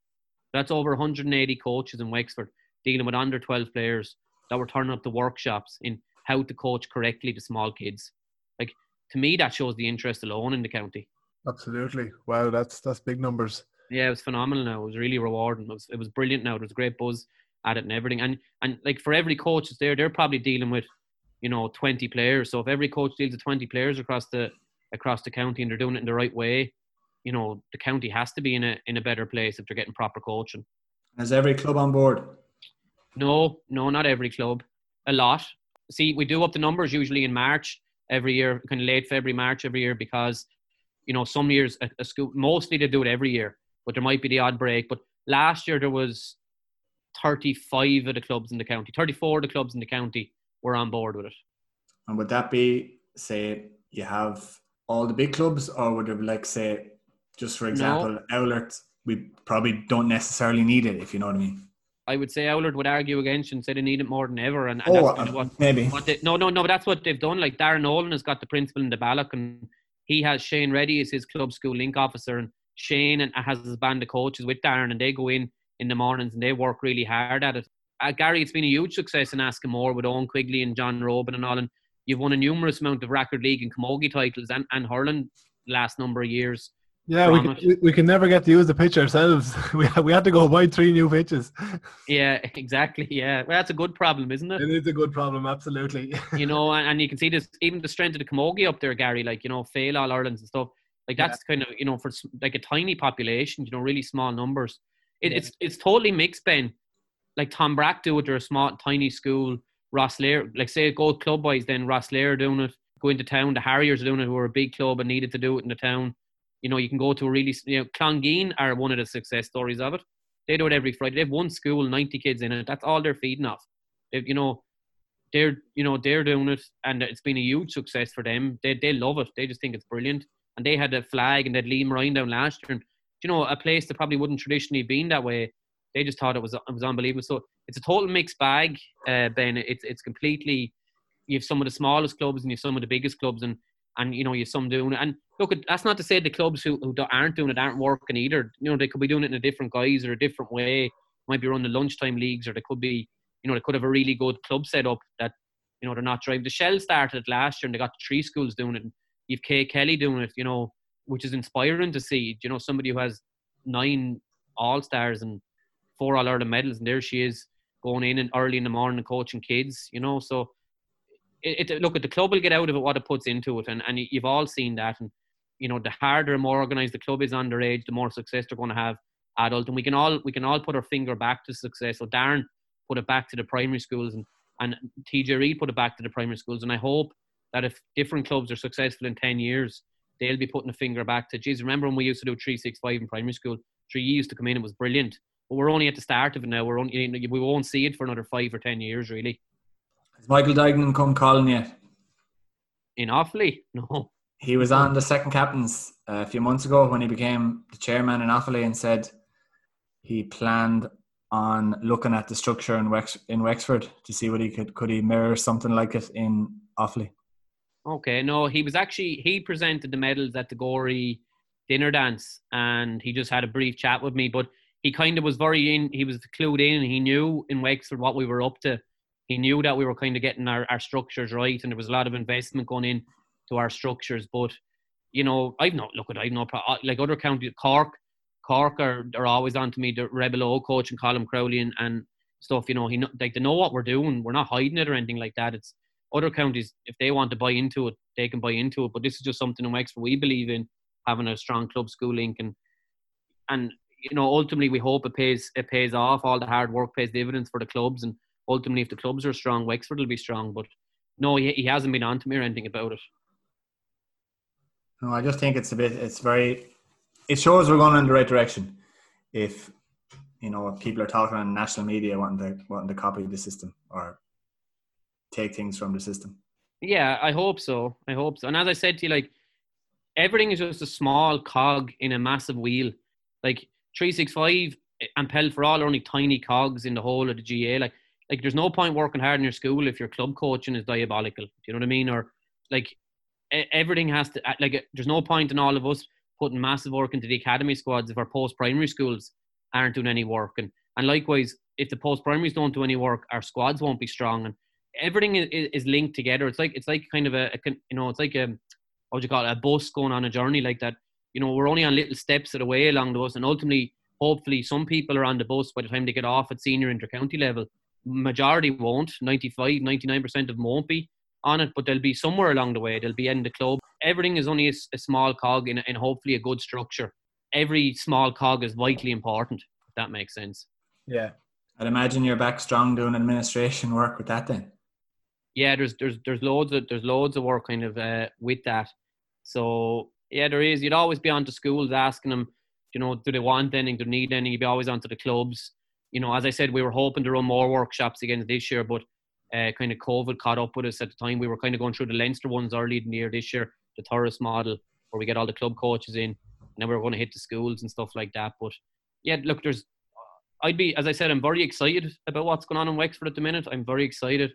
That's over one hundred eighty coaches in Wexford dealing with under twelve players that were turning up the workshops in how to coach correctly the small kids. Like, to me, that shows the interest alone in the county. Absolutely. Wow, that's that's big numbers. Yeah, it was phenomenal now. It was really rewarding. It was, it was brilliant now. There was a great buzz at it and everything. And, and like, for every coach that's there, they're probably dealing with, you know, twenty players. So if every coach deals with twenty players across the across the county and they're doing it in the right way, you know, the county has to be in a in a better place if they're getting proper coaching. Is every club on board? No, no, not every club. A lot. See, we do up the numbers usually in March every year, kind of late February, March every year, because, you know, some years a, a school, mostly they do it every year, but there might be the odd break. But last year there was thirty-five of the clubs in the county, thirty-four of the clubs in the county were on board with it. And would that be, say, you have all the big clubs, or would it be like, say, just for example, no. Owlert, we probably don't necessarily need it, if you know what I mean? I would say Owlert would argue against you and say they need it more than ever. And, and oh, that's kind of what, maybe. What they, no, no, no, but that's what they've done. Like, Darren Nolan has got the principal in the Balloch, and he has Shane Reddy as his club school link officer, and Shane and has his band of coaches with Darren, and they go in in the mornings and they work really hard at it. Uh, Gary, it's been a huge success in Askamore with Owen Quigley and John Robin and all, and you've won a numerous amount of record league and camogie titles and, and hurling last number of years. Yeah, we can, we, we can never get to use the pitch ourselves. We we had to go buy three new pitches. Yeah, exactly. Yeah, well, that's a good problem, isn't it? It is a good problem, absolutely. You know, and, and you can see this, even the strength of the camogie up there, Gary. Like, you know, Fail All Irelands and stuff. Like, that's yeah. kind of, you know, for like a tiny population, you know, really small numbers. It, yeah. It's it's totally mixed, Ben. Like Tom Brack do it. They're a small, tiny school. Ross Lair, like say Gold Club wise, then Ross Lair doing it. Going to town, the Harriers are doing it, who are a big club and needed to do it in the town. You know, you can go to a really, you know, Clongeen are one of the success stories of it. They do it every Friday. They've one school, ninety kids in it. That's all they're feeding off. They've, you know, they're, you know, they're doing it, and it's been a huge success for them. They they love it. They just think it's brilliant. And they had a flag, and they had Liam Ryan down last year. And, you know, a place that probably wouldn't traditionally have been that way. They just thought it was it was unbelievable. So it's a total mixed bag, uh, Ben. It's it's completely, you have some of the smallest clubs and you have some of the biggest clubs, and and you know, you have some doing it. And look, that's not to say the clubs who, who aren't doing it aren't working either. You know, they could be doing it in a different guise or a different way. Might be running the lunchtime leagues, or they could be, you know, they could have a really good club set up that, you know, they're not driving. The Shell started last year and they got three schools doing it. And you've Kay Kelly doing it, you know, which is inspiring to see. You know, somebody who has nine All-Stars and four All-Ireland medals, and there she is going in and early in the morning and coaching kids, you know. So It, it, look, at the club will get out of it what it puts into it, and, and you've all seen that. And you know, the harder and more organised the club is underage, the more success they're going to have adult. And we can all we can all put our finger back to success. So Darren put it back to the primary schools, and, and T J Reid put it back to the primary schools. And I hope that if different clubs are successful in ten years, they'll be putting a finger back to, geez, remember when we used to do three sixty-five in primary school? Three years to come in, it was brilliant. But we're only at the start of it now. We're only, you know, we won't see it for another five or ten years, really. Has Michael Dignan come calling yet? In Offaly? No. He was on the second captains a few months ago when he became the chairman in Offaly, and said he planned on looking at the structure in, Wex- in Wexford to see what he could, could he mirror something like it in Offaly. Okay, no, he was actually, he presented the medals at the Gorey dinner dance, and he just had a brief chat with me, but he kind of was very in, he was clued in, and he knew in Wexford what we were up to. He knew that we were kind of getting our, our structures right, and there was a lot of investment going in to our structures. But, you know, I've not, look at, I've no, like other counties, Cork, Cork are, are always on to me, the Rebel O coach and Colin Crowley and, and stuff, you know, he like they know what we're doing. We're not hiding it or anything like that. It's other counties, if they want to buy into it, they can buy into it. But this is just something in Wexford we believe in, having a strong club school link. And, and you know, ultimately we hope it pays, it pays off. All the hard work pays dividends for the clubs, and ultimately, if the clubs are strong, Wexford will be strong. But no, he, he hasn't been on to me or anything about it. No, I just think it's a bit, it's very, it shows we're going in the right direction. If, you know, if people are talking on national media wanting to, wanting to copy the system or take things from the system. Yeah, I hope so. I hope so. And as I said to you, like, everything is just a small cog in a massive wheel. Like, three sixty-five and Pell for all are only tiny cogs in the whole of the G A. Like, like there's no point working hard in your school if your club coaching is diabolical. Do you know what I mean? Or like everything has to, like, there's no point in all of us putting massive work into the academy squads if our post-primary schools aren't doing any work. And, and likewise, if the post-primaries don't do any work, our squads won't be strong. And everything is, is linked together. It's like, it's like kind of a, a you know, it's like a, what do you call it, a bus going on a journey like that. You know, we're only on little steps of the way along the bus, and ultimately, hopefully, some people are on the bus by the time they get off at senior inter-county level. Majority won't, ninety-five, ninety-nine percent of them won't be on it, but they'll be somewhere along the way. They'll be in the club. Everything is only a, a small cog in, in hopefully a good structure. Every small cog is vitally important, if that makes sense. Yeah. I'd imagine you're back strong doing administration work with that then. Yeah, there's there's there's loads of there's loads of work kind of uh, with that. So yeah, there is. You'd always be on to schools asking them, you know, do they want anything, do they need anything? You'd be always on to the clubs. You know, as I said, we were hoping to run more workshops again this year, but uh, kind of COVID caught up with us at the time. We were kind of going through the Leinster ones early in the year this year, the Thurles model, where we get all the club coaches in, and then we were going to hit the schools and stuff like that. But yeah, look, there's, I'd be, as I said, I'm very excited about what's going on in Wexford at the minute. I'm very excited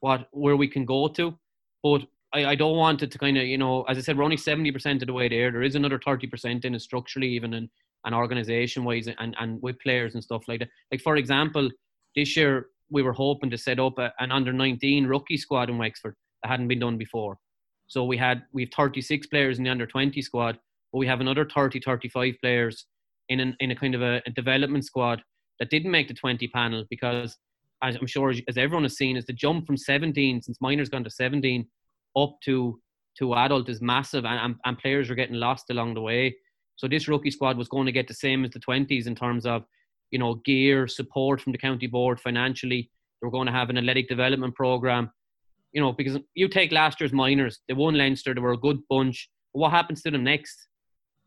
what where we can go to, but I, I don't want it to kind of, you know, as I said, we're only seventy percent of the way there. There is another thirty percent in it structurally, even in, and organisation-wise and, and with players and stuff like that. Like, for example, this year we were hoping to set up a, an under nineteen rookie squad in Wexford that hadn't been done before. So we had, we have thirty-six players in the under twenty squad, but we have another thirty, thirty-five players in an, in a kind of a, a development squad that didn't make the twenty panel because, as I'm sure as, as everyone has seen, is the jump from seventeen, since minor's gone to seventeen, up to, to adult is massive, and, and, and players are getting lost along the way. So this rookie squad was going to get the same as the twenties in terms of, you know, gear, support from the county board financially. They were going to have an athletic development program, you know, because you take last year's minors, they won Leinster, they were a good bunch. But what happens to them next?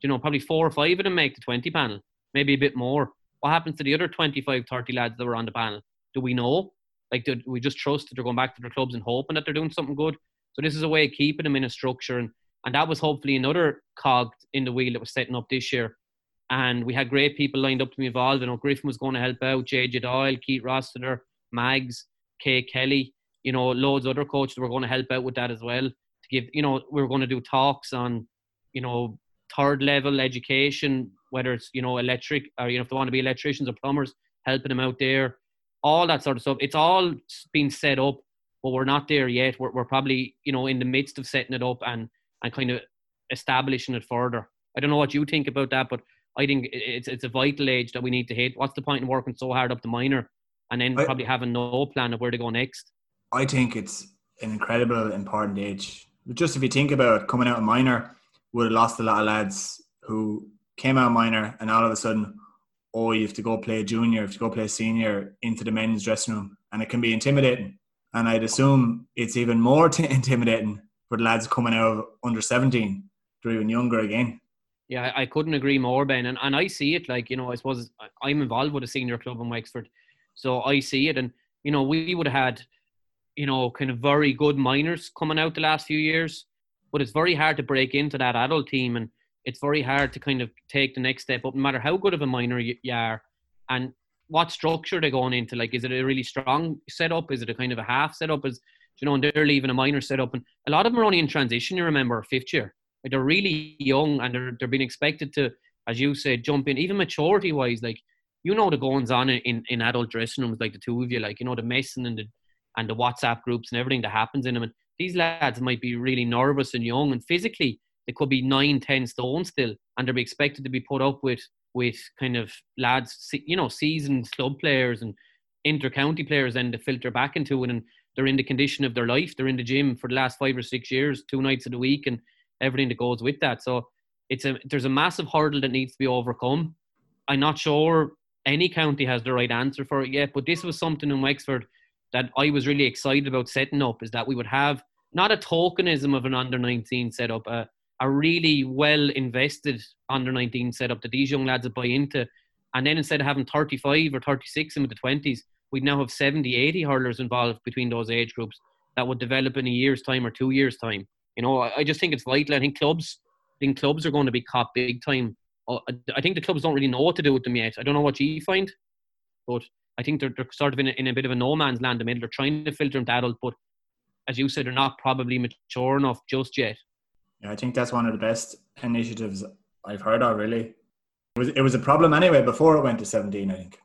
You know, probably four or five of them make the twenty panel, maybe a bit more. What happens to the other twenty-five, thirty lads that were on the panel? Do we know? Like, do we just trust that they're going back to their clubs and hoping that they're doing something good? So this is a way of keeping them in a structure. And And that was hopefully another cog in the wheel that was setting up this year. And we had great people lined up to be involved. You know, Griffin was going to help out, J J Doyle, Keith Rossiter, Mags, Kay Kelly, you know, loads of other coaches were going to help out with that as well. To give, you know, we were going to do talks on, you know, third level education, whether it's, you know, electric or, you know, if they want to be electricians or plumbers, helping them out there, all that sort of stuff. It's all been set up, but we're not there yet. We're, we're probably, you know, in the midst of setting it up and, and kind of establishing it further. I don't know what you think about that, but I think it's it's a vital age that we need to hit. What's the point in working so hard up the minor and then I, probably having no plan of where to go next? I think it's an incredible, important age. Just if you think about it, coming out of minor, would have lost a lot of lads who came out of minor and all of a sudden, oh, you have to go play junior, you have to go play senior into the men's dressing room. And it can be intimidating. And I'd assume it's even more t- intimidating for the lads coming out of under seventeen, they're even younger again. Yeah, I couldn't agree more, Ben. And and I see it, like, you know, I suppose I'm involved with a senior club in Wexford. So I see it. And, you know, we would have had, you know, kind of very good minors coming out the last few years. But it's very hard to break into that adult team. And it's very hard to kind of take the next step up, no matter how good of a minor you are. And what structure they're going into. Like, is it a really strong setup? Is it a kind of a half setup? Is You know, and they're leaving a minor setup, and a lot of them are only in transition. You remember, fifth year, like, they're really young, and they're they're being expected to, as you say, jump in. Even maturity-wise, like, you know, the goings on in, in adult dressing rooms, like the two of you, like, you know, the messing and the and the WhatsApp groups and everything that happens in them. And these lads might be really nervous and young, and physically they could be nine, ten stone still, and they're expected to be put up with with kind of lads, you know, seasoned club players and inter-county players, and to filter back into it. And they're in the condition of their life. They're in the gym for the last five or six years, two nights of the week, and everything that goes with that. So it's a there's a massive hurdle that needs to be overcome. I'm not sure any county has the right answer for it yet, but this was something in Wexford that I was really excited about setting up, is that we would have not a tokenism of an under nineteen setup, a, a really well-invested under nineteen setup that these young lads would buy into. And then instead of having thirty-five or thirty-six in with the twenties, we'd now have seventy, eighty hurlers involved between those age groups that would develop in a year's time or two years' time. You know, I just think it's vital. I think clubs, I think clubs are going to be caught big time I think the clubs don't really know what to do with them yet. I don't know what you find, but I think they're, they're sort of in a, in a bit of a no man's land. In the middle, they're trying to filter them to adult, but as you said, they're not probably mature enough just yet. Yeah, I think that's one of the best initiatives I've heard of. Really, it was it was a problem anyway before it went to seventeen. I think.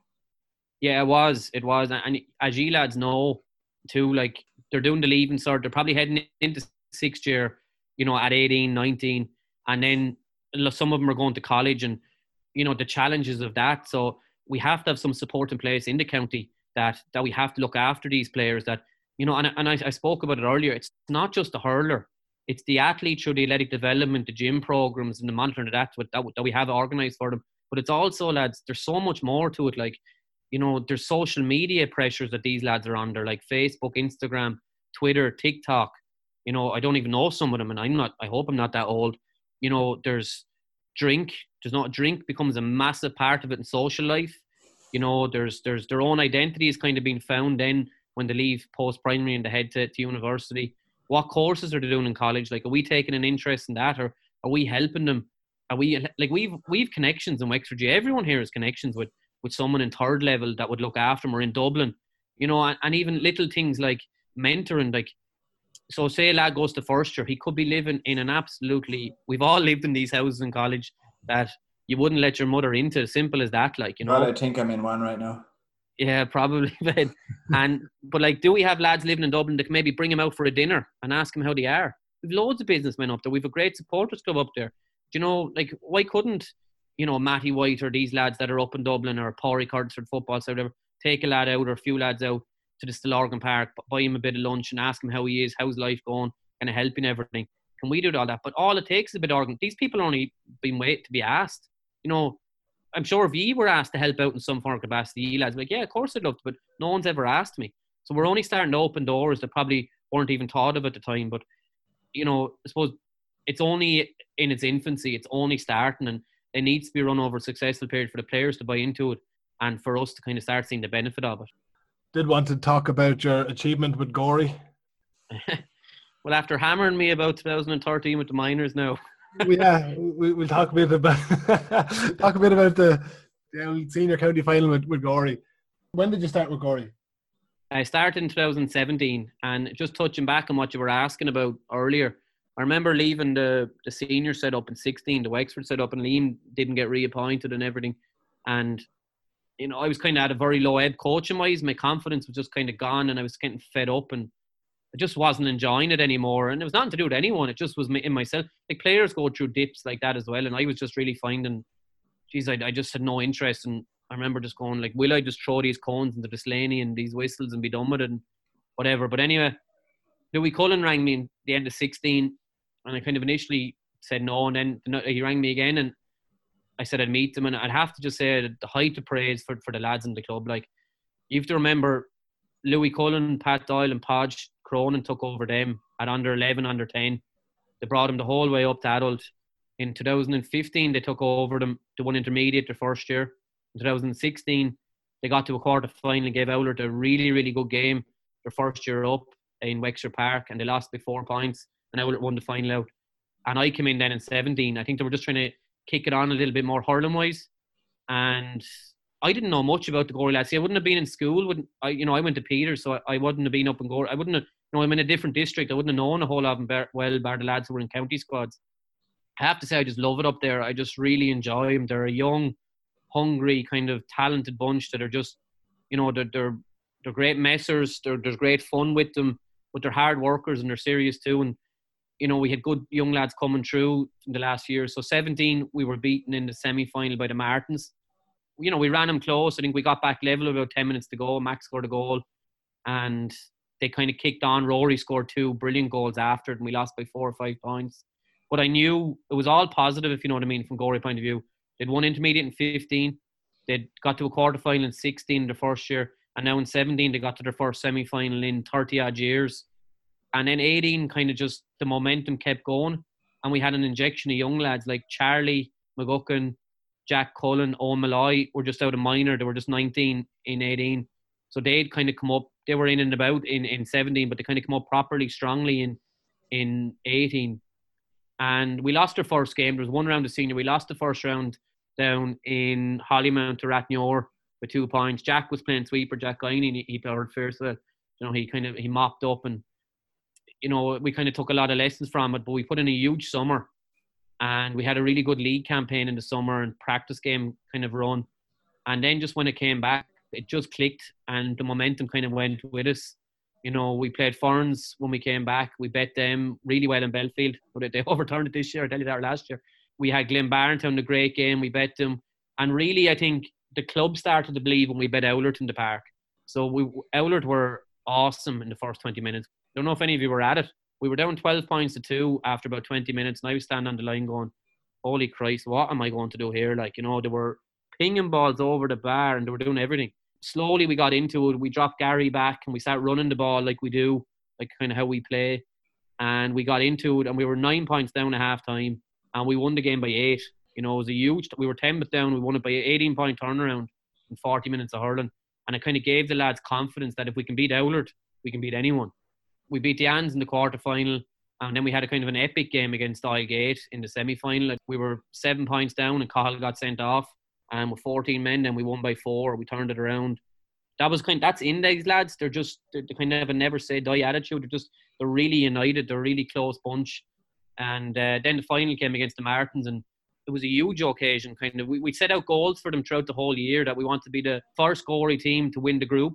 Yeah, it was. It was, and, and as you lads know, too, like they're doing the leaving cert. They're probably heading into sixth year, you know, at eighteen, nineteen, and then some of them are going to college, and you know the challenges of that. So we have to have some support in place in the county that that we have to look after these players. That you know, and and I, I spoke about it earlier. It's not just the hurler; it's the athlete through the athletic development, the gym programs, and the monitoring of that that that we have organised for them. But it's also, lads, there's so much more to it. Like you know, there's social media pressures that these lads are under, like Facebook, Instagram, Twitter, TikTok. You know, I don't even know some of them, and I'm not. I hope I'm not that old. You know, there's drink. There's not drink becomes a massive part of it in social life. You know, there's there's their own identity is kind of being found then when they leave post-primary and they head to, to university. What courses are they doing in college? Like, are we taking an interest in that, or are we helping them? Are we like we've we've connections in Wexford? Everyone here has connections with with someone in third level that would look after them, or in Dublin. You know, and, and even little things like mentoring, like. So say a lad goes to first year, he could be living in an absolutely, we've all lived in these houses in college that you wouldn't let your mother into, simple as that, like, you know. Well, I think I'm in one right now. Yeah, probably. and But like, do we have lads living in Dublin that can maybe bring them out for a dinner and ask them how they are? We've loads of businessmen up there. We've a great supporters club up there. Do you know, like, why couldn't, you know, Matty White or these lads that are up in Dublin or Pori Cardsford football, so whatever, take a lad out or a few lads out to the Stillorgan Park, buy him a bit of lunch and ask him how he is, how's life going, kind of helping everything. Can we do all that? But all it takes is a bit of organ. These people are only being waiting to be asked. You know, I'm sure if you were asked to help out in some form of capacity, you lads would be like, yeah, of course I'd love to, but no one's ever asked me. So we're only starting to open doors that probably weren't even thought of at the time. But, you know, I suppose it's only in its infancy. It's only starting, and it needs to be run over a successful period for the players to buy into it and for us to kind of start seeing the benefit of it. Did want to talk about your achievement with Gorey. Well, after hammering me about two thousand thirteen with the minors now. yeah, we, we'll talk a bit about talk a bit about the, the senior county final with, with Gorey. When did you start with Gorey? I started in two thousand seventeen, and just touching back on what you were asking about earlier, I remember leaving the, the senior setup in sixteen, the Wexford setup, and Liam didn't get reappointed and everything. And you know, I was kind of at a very low ebb coaching-wise. My confidence was just kind of gone, and I was getting fed up, and I just wasn't enjoying it anymore. And it was nothing to do with anyone. It just was in myself. Like, players go through dips like that as well, and I was just really finding, geez, I, I just had no interest. And I remember just going, like, will I just throw these cones into the slaney and these whistles and be done with it and whatever. But anyway, Louis Cullen rang me at the end of sixteen, and I kind of initially said no, and then he rang me again, and I said I'd meet them, and I'd have to just say the height of praise for, for the lads in the club. Like, you have to remember, Louis Cullen, Pat Doyle and Podge Cronin took over them at under eleven, under ten. They brought them the whole way up to adult. In two thousand fifteen, they took over them. They won intermediate their first year. In two thousand sixteen, they got to a quarter final and gave Owlert a really, really good game their first year up in Wexford Park, and they lost by four points, and Owlert won the final out. And I came in then in seventeen. I think they were just trying to kick it on a little bit more hurling-wise. And I didn't know much about the Gorey lads. See, I wouldn't have been in school. Wouldn't I? You know, I went to Peter, so I, I wouldn't have been up in Gorey. I wouldn't have, you know, I'm in a different district. I wouldn't have known a whole lot of them bar, well, bar the lads who were in county squads. I have to say, I just love it up there. I just really enjoy them. They're a young, hungry, kind of talented bunch that are just, you know, they're they're, they're great messers. They're, there's great fun with them, but they're hard workers and they're serious too. And you know, we had good young lads coming through in the last year. So seventeen, we were beaten in the semi-final by the Martins. You know, we ran them close. I think we got back level about ten minutes to go. Max scored a goal. And they kind of kicked on. Rory scored two brilliant goals after it, and we lost by four or five points. But I knew it was all positive, if you know what I mean, from Gorey point of view. They'd won intermediate in fifteen. They'd got to a quarter-final in sixteen, the first year. And now in seventeen, they got to their first semi-final in thirty-odd years. And then eighteen, kind of just the momentum kept going. And we had an injection of young lads like Charlie McGuckin, Jack Cullen, Owen Malloy were just out of minor. They were just nineteen in eighteen. So they'd kind of come up. They were in and about in, in seventeen, but they kind of come up properly, strongly in in eighteen. And we lost our first game. There was one round of senior. We lost the first round down in Hollymount to Rathneor with two points. Jack was playing sweeper, Jack Guiney, and he, he played first. So, you know, he kind of, he mopped up, and, you know, we kind of took a lot of lessons from it, but we put in a huge summer and we had a really good league campaign in the summer and practice game kind of run. And then just when it came back, it just clicked and the momentum kind of went with us. You know, we played Ferns when we came back. We bet them really well in Belfield, but they overturned it this year. I tell you that last year. We had Glenbarrington, the great game. We bet them. And really, I think the club started to believe when we bet Owlert in the park. So we Owlert were awesome in the first twenty minutes. I don't know if any of you were at it. We were down twelve points to two after about twenty minutes. And I was standing on the line going, holy Christ, what am I going to do here? Like, you know, they were pinging balls over the bar and they were doing everything. Slowly we got into it. We dropped Gary back and we started running the ball like we do, like kind of how we play. And we got into it and we were nine points down at half time and we won the game by eight. You know, it was a huge, we were ten but down. We won it by an eighteen point turnaround in forty minutes of hurling. And it kind of gave the lads confidence that if we can beat Owlert, we can beat anyone. We beat the Ands in the quarter final, and then we had a kind of an epic game against Dialgate in the semi final. Like, we were seven points down and Cahill got sent off. And with fourteen men, then we won by four. We turned it around. That was kind of, that's Index lads. They're just, they kind of have a never say die attitude. They're just, they're really united. They're a really close bunch. And uh, then the final came against the Martins, and it was a huge occasion. Kind of, we, we set out goals for them throughout the whole year that we wanted to be the first gory team to win the group.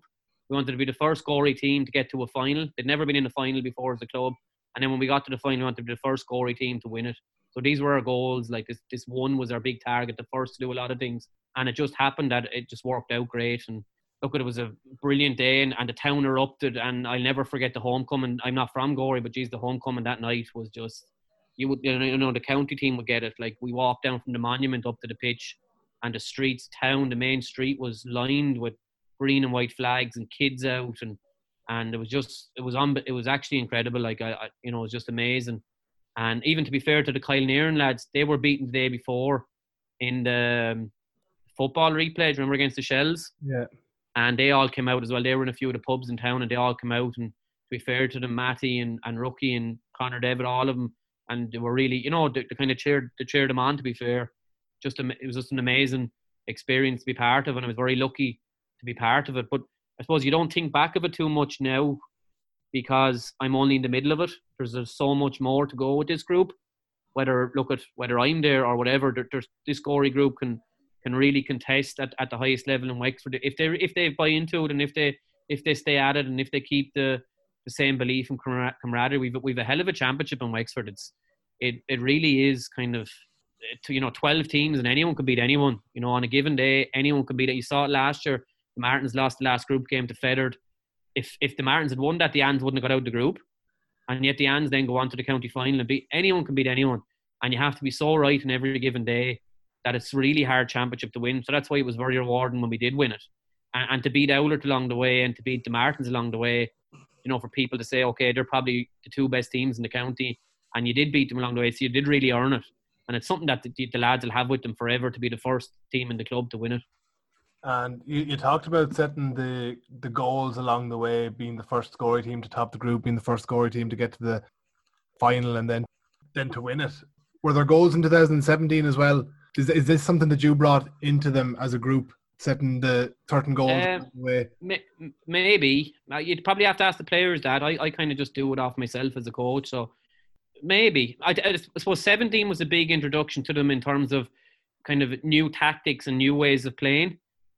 We wanted to be the first gory team to get to a final. They'd never been in a final before as a club. And then when we got to the final, we wanted to be the first gory team to win it. So these were our goals. Like, this, this one was our big target, the first to do a lot of things. And it just happened that it just worked out great. And look, it was a brilliant day, and, and the town erupted. And I'll never forget the homecoming. I'm not from Gorey, but geez, the homecoming that night was just, you would, you know, the county team would get it. Like, we walked down from the monument up to the pitch, and the streets, town, the main street was lined with green and white flags and kids out, and and it was just, it was on, it was actually incredible. Like, I, I you know, it was just amazing. And even to be fair to the Kilnearan lads, they were beaten the day before in the um, football replay, remember, against the Shells? Yeah. And they all came out as well. They were in a few of the pubs in town and they all came out. And to be fair to them, Matty and, and Rookie and Connor David, all of them. And they were really, you know, they, they kind of cheered, they cheered them on, to be fair. Just a, it was just an amazing experience to be part of. And I was very lucky to be part of it. But I suppose you don't think back of it too much now, because I'm only in the middle of it. There's, there's so much more to go with this group. Whether, look at whether I'm there or whatever, there, there's, this Gorey group can can really contest at, at the highest level in Wexford if they if they buy into it, and if they if they stay at it, and if they keep the, the same belief and camaraderie. We've we've a hell of a championship in Wexford. It's it it really is kind of, you know, twelve teams and anyone can beat anyone. You know, on a given day, anyone can beat it. You saw it last year. The Martins lost the last group game to Feathered. If if the Martins had won that, the Ands wouldn't have got out of the group. And yet the Ands then go on to the county final and beat, anyone can beat anyone. And you have to be so right in every given day that it's really hard championship to win. So that's why it was very rewarding when we did win it. And, and to beat Owlert along the way and to beat the Martins along the way, you know, for people to say, okay, they're probably the two best teams in the county. And you did beat them along the way, so you did really earn it. And it's something that the, the lads will have with them forever, to be the first team in the club to win it. And you, you talked about setting the the goals along the way, being the first Gorey team to top the group, being the first Gorey team to get to the final, and then then to win it. Were there goals in two thousand seventeen as well? Is is this something that you brought into them as a group, setting the certain goals um, along the way? May, maybe. You'd probably have to ask the players that. I, I kind of just do it off myself as a coach. So maybe. I, I suppose seventeen was a big introduction to them in terms of kind of new tactics and new ways of playing.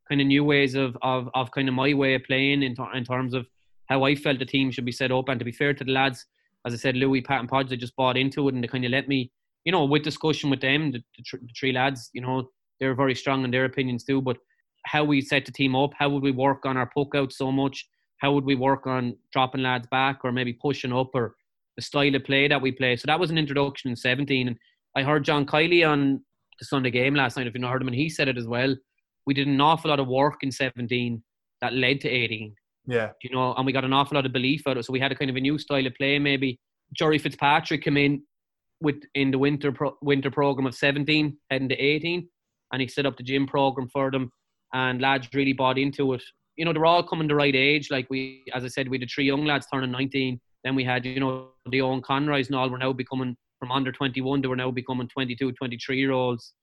Kind of new ways of, of, of kind of my way of playing in, ter- in terms of how I felt the team should be set up. And to be fair to the lads, as I said, Louis, Pat and Podge, they just bought into it, and they kind of let me, you know, with discussion with them, the, the, tr- the three lads, you know, they're very strong in their opinions too. But how we set the team up, how would we work on our poke out so much? How would we work on dropping lads back or maybe pushing up, or the style of play that we play? So that was an introduction in seventeen. And I heard John Kiley on the Sunday game last night, if you know, heard him, and he said it as well. We did an awful lot of work in seventeen that led to eighteen. Yeah. You know, and we got an awful lot of belief out of it. So we had a kind of a new style of play, maybe. Jerry Fitzpatrick came in with in the winter pro, winter programme of seventeen, heading to eighteen, and he set up the gym programme for them, and lads really bought into it. You know, they're all coming the right age. Like, we, as I said, we had three young lads turning nineteen. Then we had, you know, the Owen Conroys and all were now becoming, from under twenty-one, they were now becoming twenty-two, twenty-three-year-olds.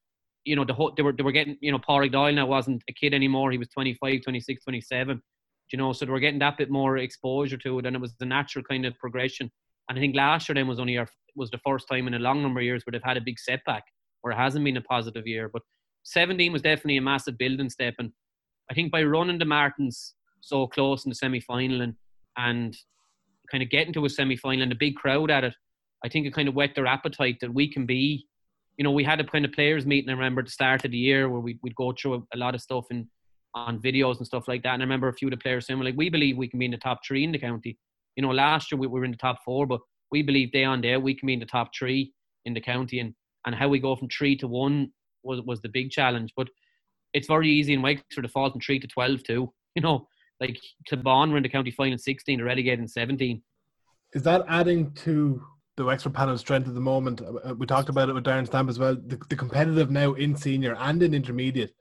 you know, the whole, they were they were getting, you know, Pádraig Doyle now wasn't a kid anymore. He was twenty-five, twenty-six, twenty-seven, you know, so they were getting that bit more exposure to it, and it was the natural kind of progression. And I think last year then was only our, was the first time in a long number of years where they've had a big setback, or it hasn't been a positive year. But seventeen was definitely a massive building step, and I think by running the Martins so close in the semi-final and and kind of getting to a semi-final and a big crowd at it, I think it kind of whet their appetite that we can be, you know, we had a kind of players meeting, I remember at the start of the year, where we'd, we'd go through a, a lot of stuff in, on videos and stuff like that. And I remember a few of the players saying, like, we believe we can be in the top three in the county. You know, last year we were in the top four, but we believe day on day we can be in the top three in the county. And, and how we go from three to one was, was the big challenge. But it's very easy in Wexford to fall from three to twelve too. You know, like Clabon were in the county final sixteen, the relegated in seventeen. Is that adding to the Wexford panel's strength at the moment? We talked about it with Darren Stamp as well. The, the competitive now in senior and in intermediate.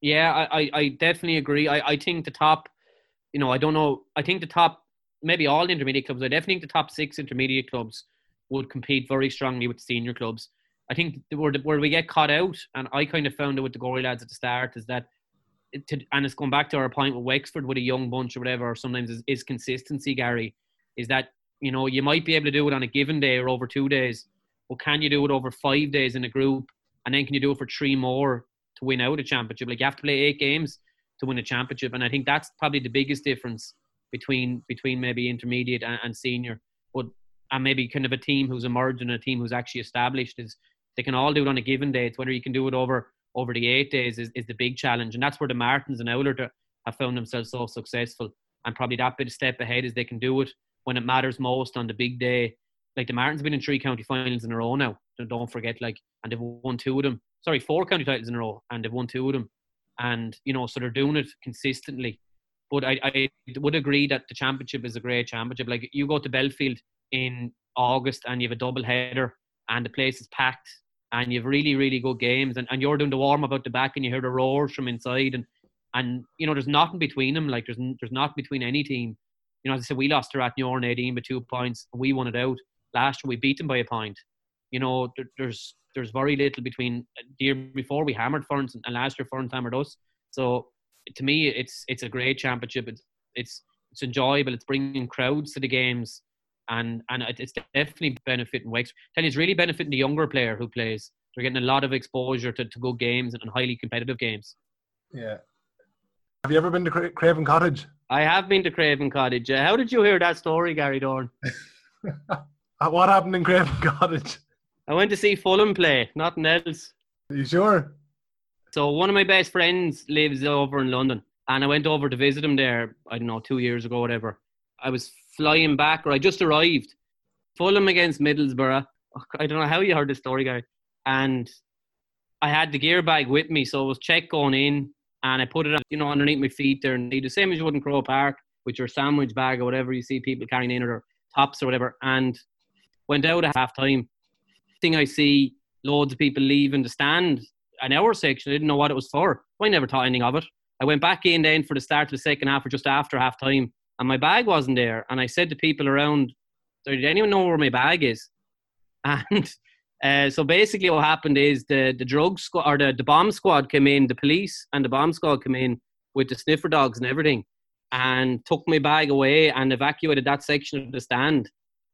Yeah, I, I, I definitely agree. I, I think the top, you know, I don't know. I think the top, maybe all the intermediate clubs, I definitely think the top six intermediate clubs would compete very strongly with the senior clubs. I think where, where we get caught out, and I kind of found it with the Gorey lads at the start, is that, it to, and it's going back to our point with Wexford with a young bunch or whatever, or sometimes is, is consistency, Gary, is that, you know, you might be able to do it on a given day or over two days, but can you do it over five days in a group? And then can you do it for three more to win out a championship? Like, you have to play eight games to win a championship. And I think that's probably the biggest difference between between maybe intermediate and, and senior. But and maybe kind of a team who's emerged and a team who's actually established is they can all do it on a given day. It's whether you can do it over over the eight days is, is the big challenge. And that's where the Martins and Owler have found themselves so successful. And probably that bit of step ahead is they can do it when it matters most on the big day. Like, the Martins have been in three county finals in a row now. Don't forget, like, and they've won two of them. Sorry, four county titles in a row, and they've won two of them. And, you know, so they're doing it consistently. But I, I would agree that the championship is a great championship. Like, you go to Belfield in August and you have a double header and the place is packed and you have really, really good games. And, and you're doing the warm-up out the back and you hear the roars from inside. And, and you know, there's nothing between them. Like, there's there's nothing between any team. You know, as I said, we lost to Rathneoran eighteen by two points. We won it out. Last year, we beat them by a point. You know, there, there's there's very little between. The year before, we hammered Ferns, and last year, Ferns hammered us. So, to me, it's it's a great championship. It's it's it's enjoyable. It's bringing crowds to the games, and and it's definitely benefiting Wexford. Tell you, it's really benefiting the younger player who plays. They're getting a lot of exposure to, to good games and highly competitive games. Yeah. Have you ever been to Cra- Craven Cottage? I have been to Craven Cottage. Uh, how did you hear that story, Gary Dorn? What happened in Craven Cottage? I went to see Fulham play, nothing else. Are you sure? So one of my best friends lives over in London, and I went over to visit him there, I don't know, two years ago, whatever. I was flying back, or I just arrived. Fulham against Middlesbrough. I don't know how you heard this story, guy. And I had the gear bag with me, so it was check going in, and I put it, you know, underneath my feet there, and the same as you would in Crow Park, with your sandwich bag or whatever you see people carrying in, or their tops or whatever, and went out at half-time. Thing I see, loads of people leaving the stand, an hour section. I didn't know what it was for. I never thought anything of it. I went back in then for the start of the second half or just after half time, and my bag wasn't there. And I said to people around, did anyone know where my bag is? And uh, so basically what happened is the, the drug squad or the, the bomb squad came in, the police and the bomb squad came in with the sniffer dogs and everything, and took my bag away and evacuated that section of the stand.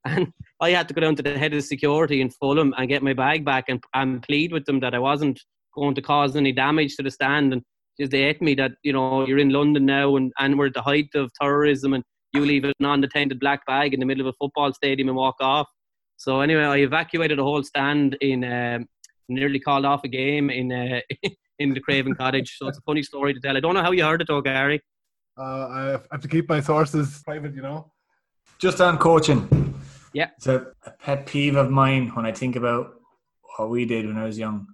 And I had to go down to the head of security in Fulham and get my bag back and, and plead with them that I wasn't going to cause any damage to the stand, and just they hit me that, you know, you're in London now, and, and we're at the height of terrorism, and you leave an unattended black bag in the middle of a football stadium and walk off. So anyway, I evacuated the whole stand in um, nearly called off a game in uh, in the Craven Cottage. So it's a funny story to tell. I don't know how you heard it though, Gary. Uh, I have to keep my sources private, you know. Just on coaching. Yeah. It's a, a pet peeve of mine when I think about what we did when I was young.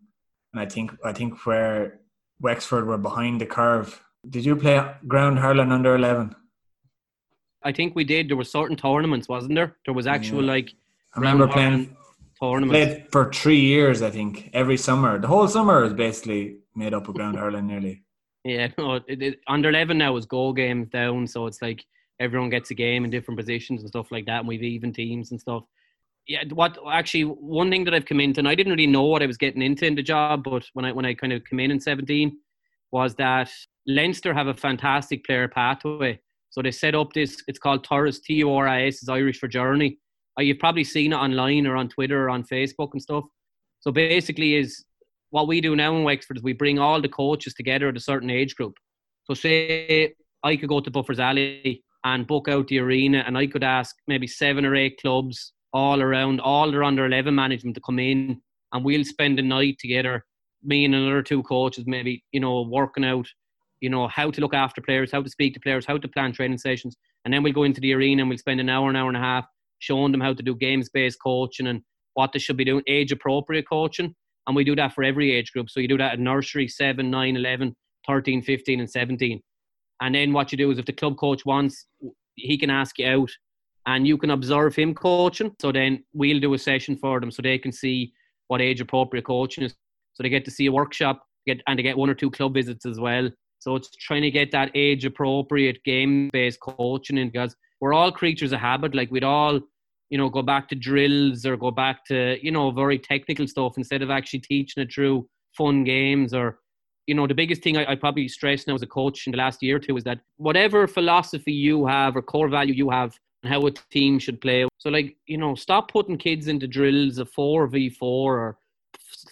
And I think I think where Wexford were behind the curve. Did you play ground hurling under eleven? I think we did. There were certain tournaments, wasn't there? There was actual, yeah. like... I remember playing tournaments. Played for three years, I think, every summer. The whole summer is basically made up of ground hurling nearly. Yeah, no, it, it, under eleven now is goal games down, so it's like everyone gets a game in different positions and stuff like that, and we've even teams and stuff. yeah, what actually one thing that I've come into, and I didn't really know what I was getting into in the job, but when I when I kind of came in in seventeen, was that Leinster have a fantastic player pathway. So they set up this, it's called Turris, T U R I S, is Irish for Journey. You've probably seen it online or on Twitter or on Facebook and stuff. So basically is what we do now in Wexford is we bring all the coaches together at a certain age group. So say I could go to Buffer's Alley and book out the arena, and I could ask maybe seven or eight clubs all around, all their under eleven management to come in, and we'll spend the night together, me and another two coaches, maybe, you know, working out, you know, how to look after players, how to speak to players, how to plan training sessions. And then we'll go into the arena and we'll spend an hour, an hour and a half showing them how to do games-based coaching and what they should be doing, age-appropriate coaching. And we do that for every age group. So you do that at nursery, seven, nine, eleven, thirteen, fifteen, and seventeen. And then what you do is if the club coach wants, he can ask you out and you can observe him coaching. So then we'll do a session for them so they can see what age-appropriate coaching is. So they get to see a workshop get, and they get one or two club visits as well. So it's trying to get that age-appropriate game-based coaching in, because we're all creatures of habit. Like, we'd all, you know, go back to drills or go back to, you know, very technical stuff instead of actually teaching it through fun games. Or, you know, the biggest thing I, I probably stress now as a coach in the last year or two is that whatever philosophy you have or core value you have and how a team should play. So, like, you know, stop putting kids into drills of four v four or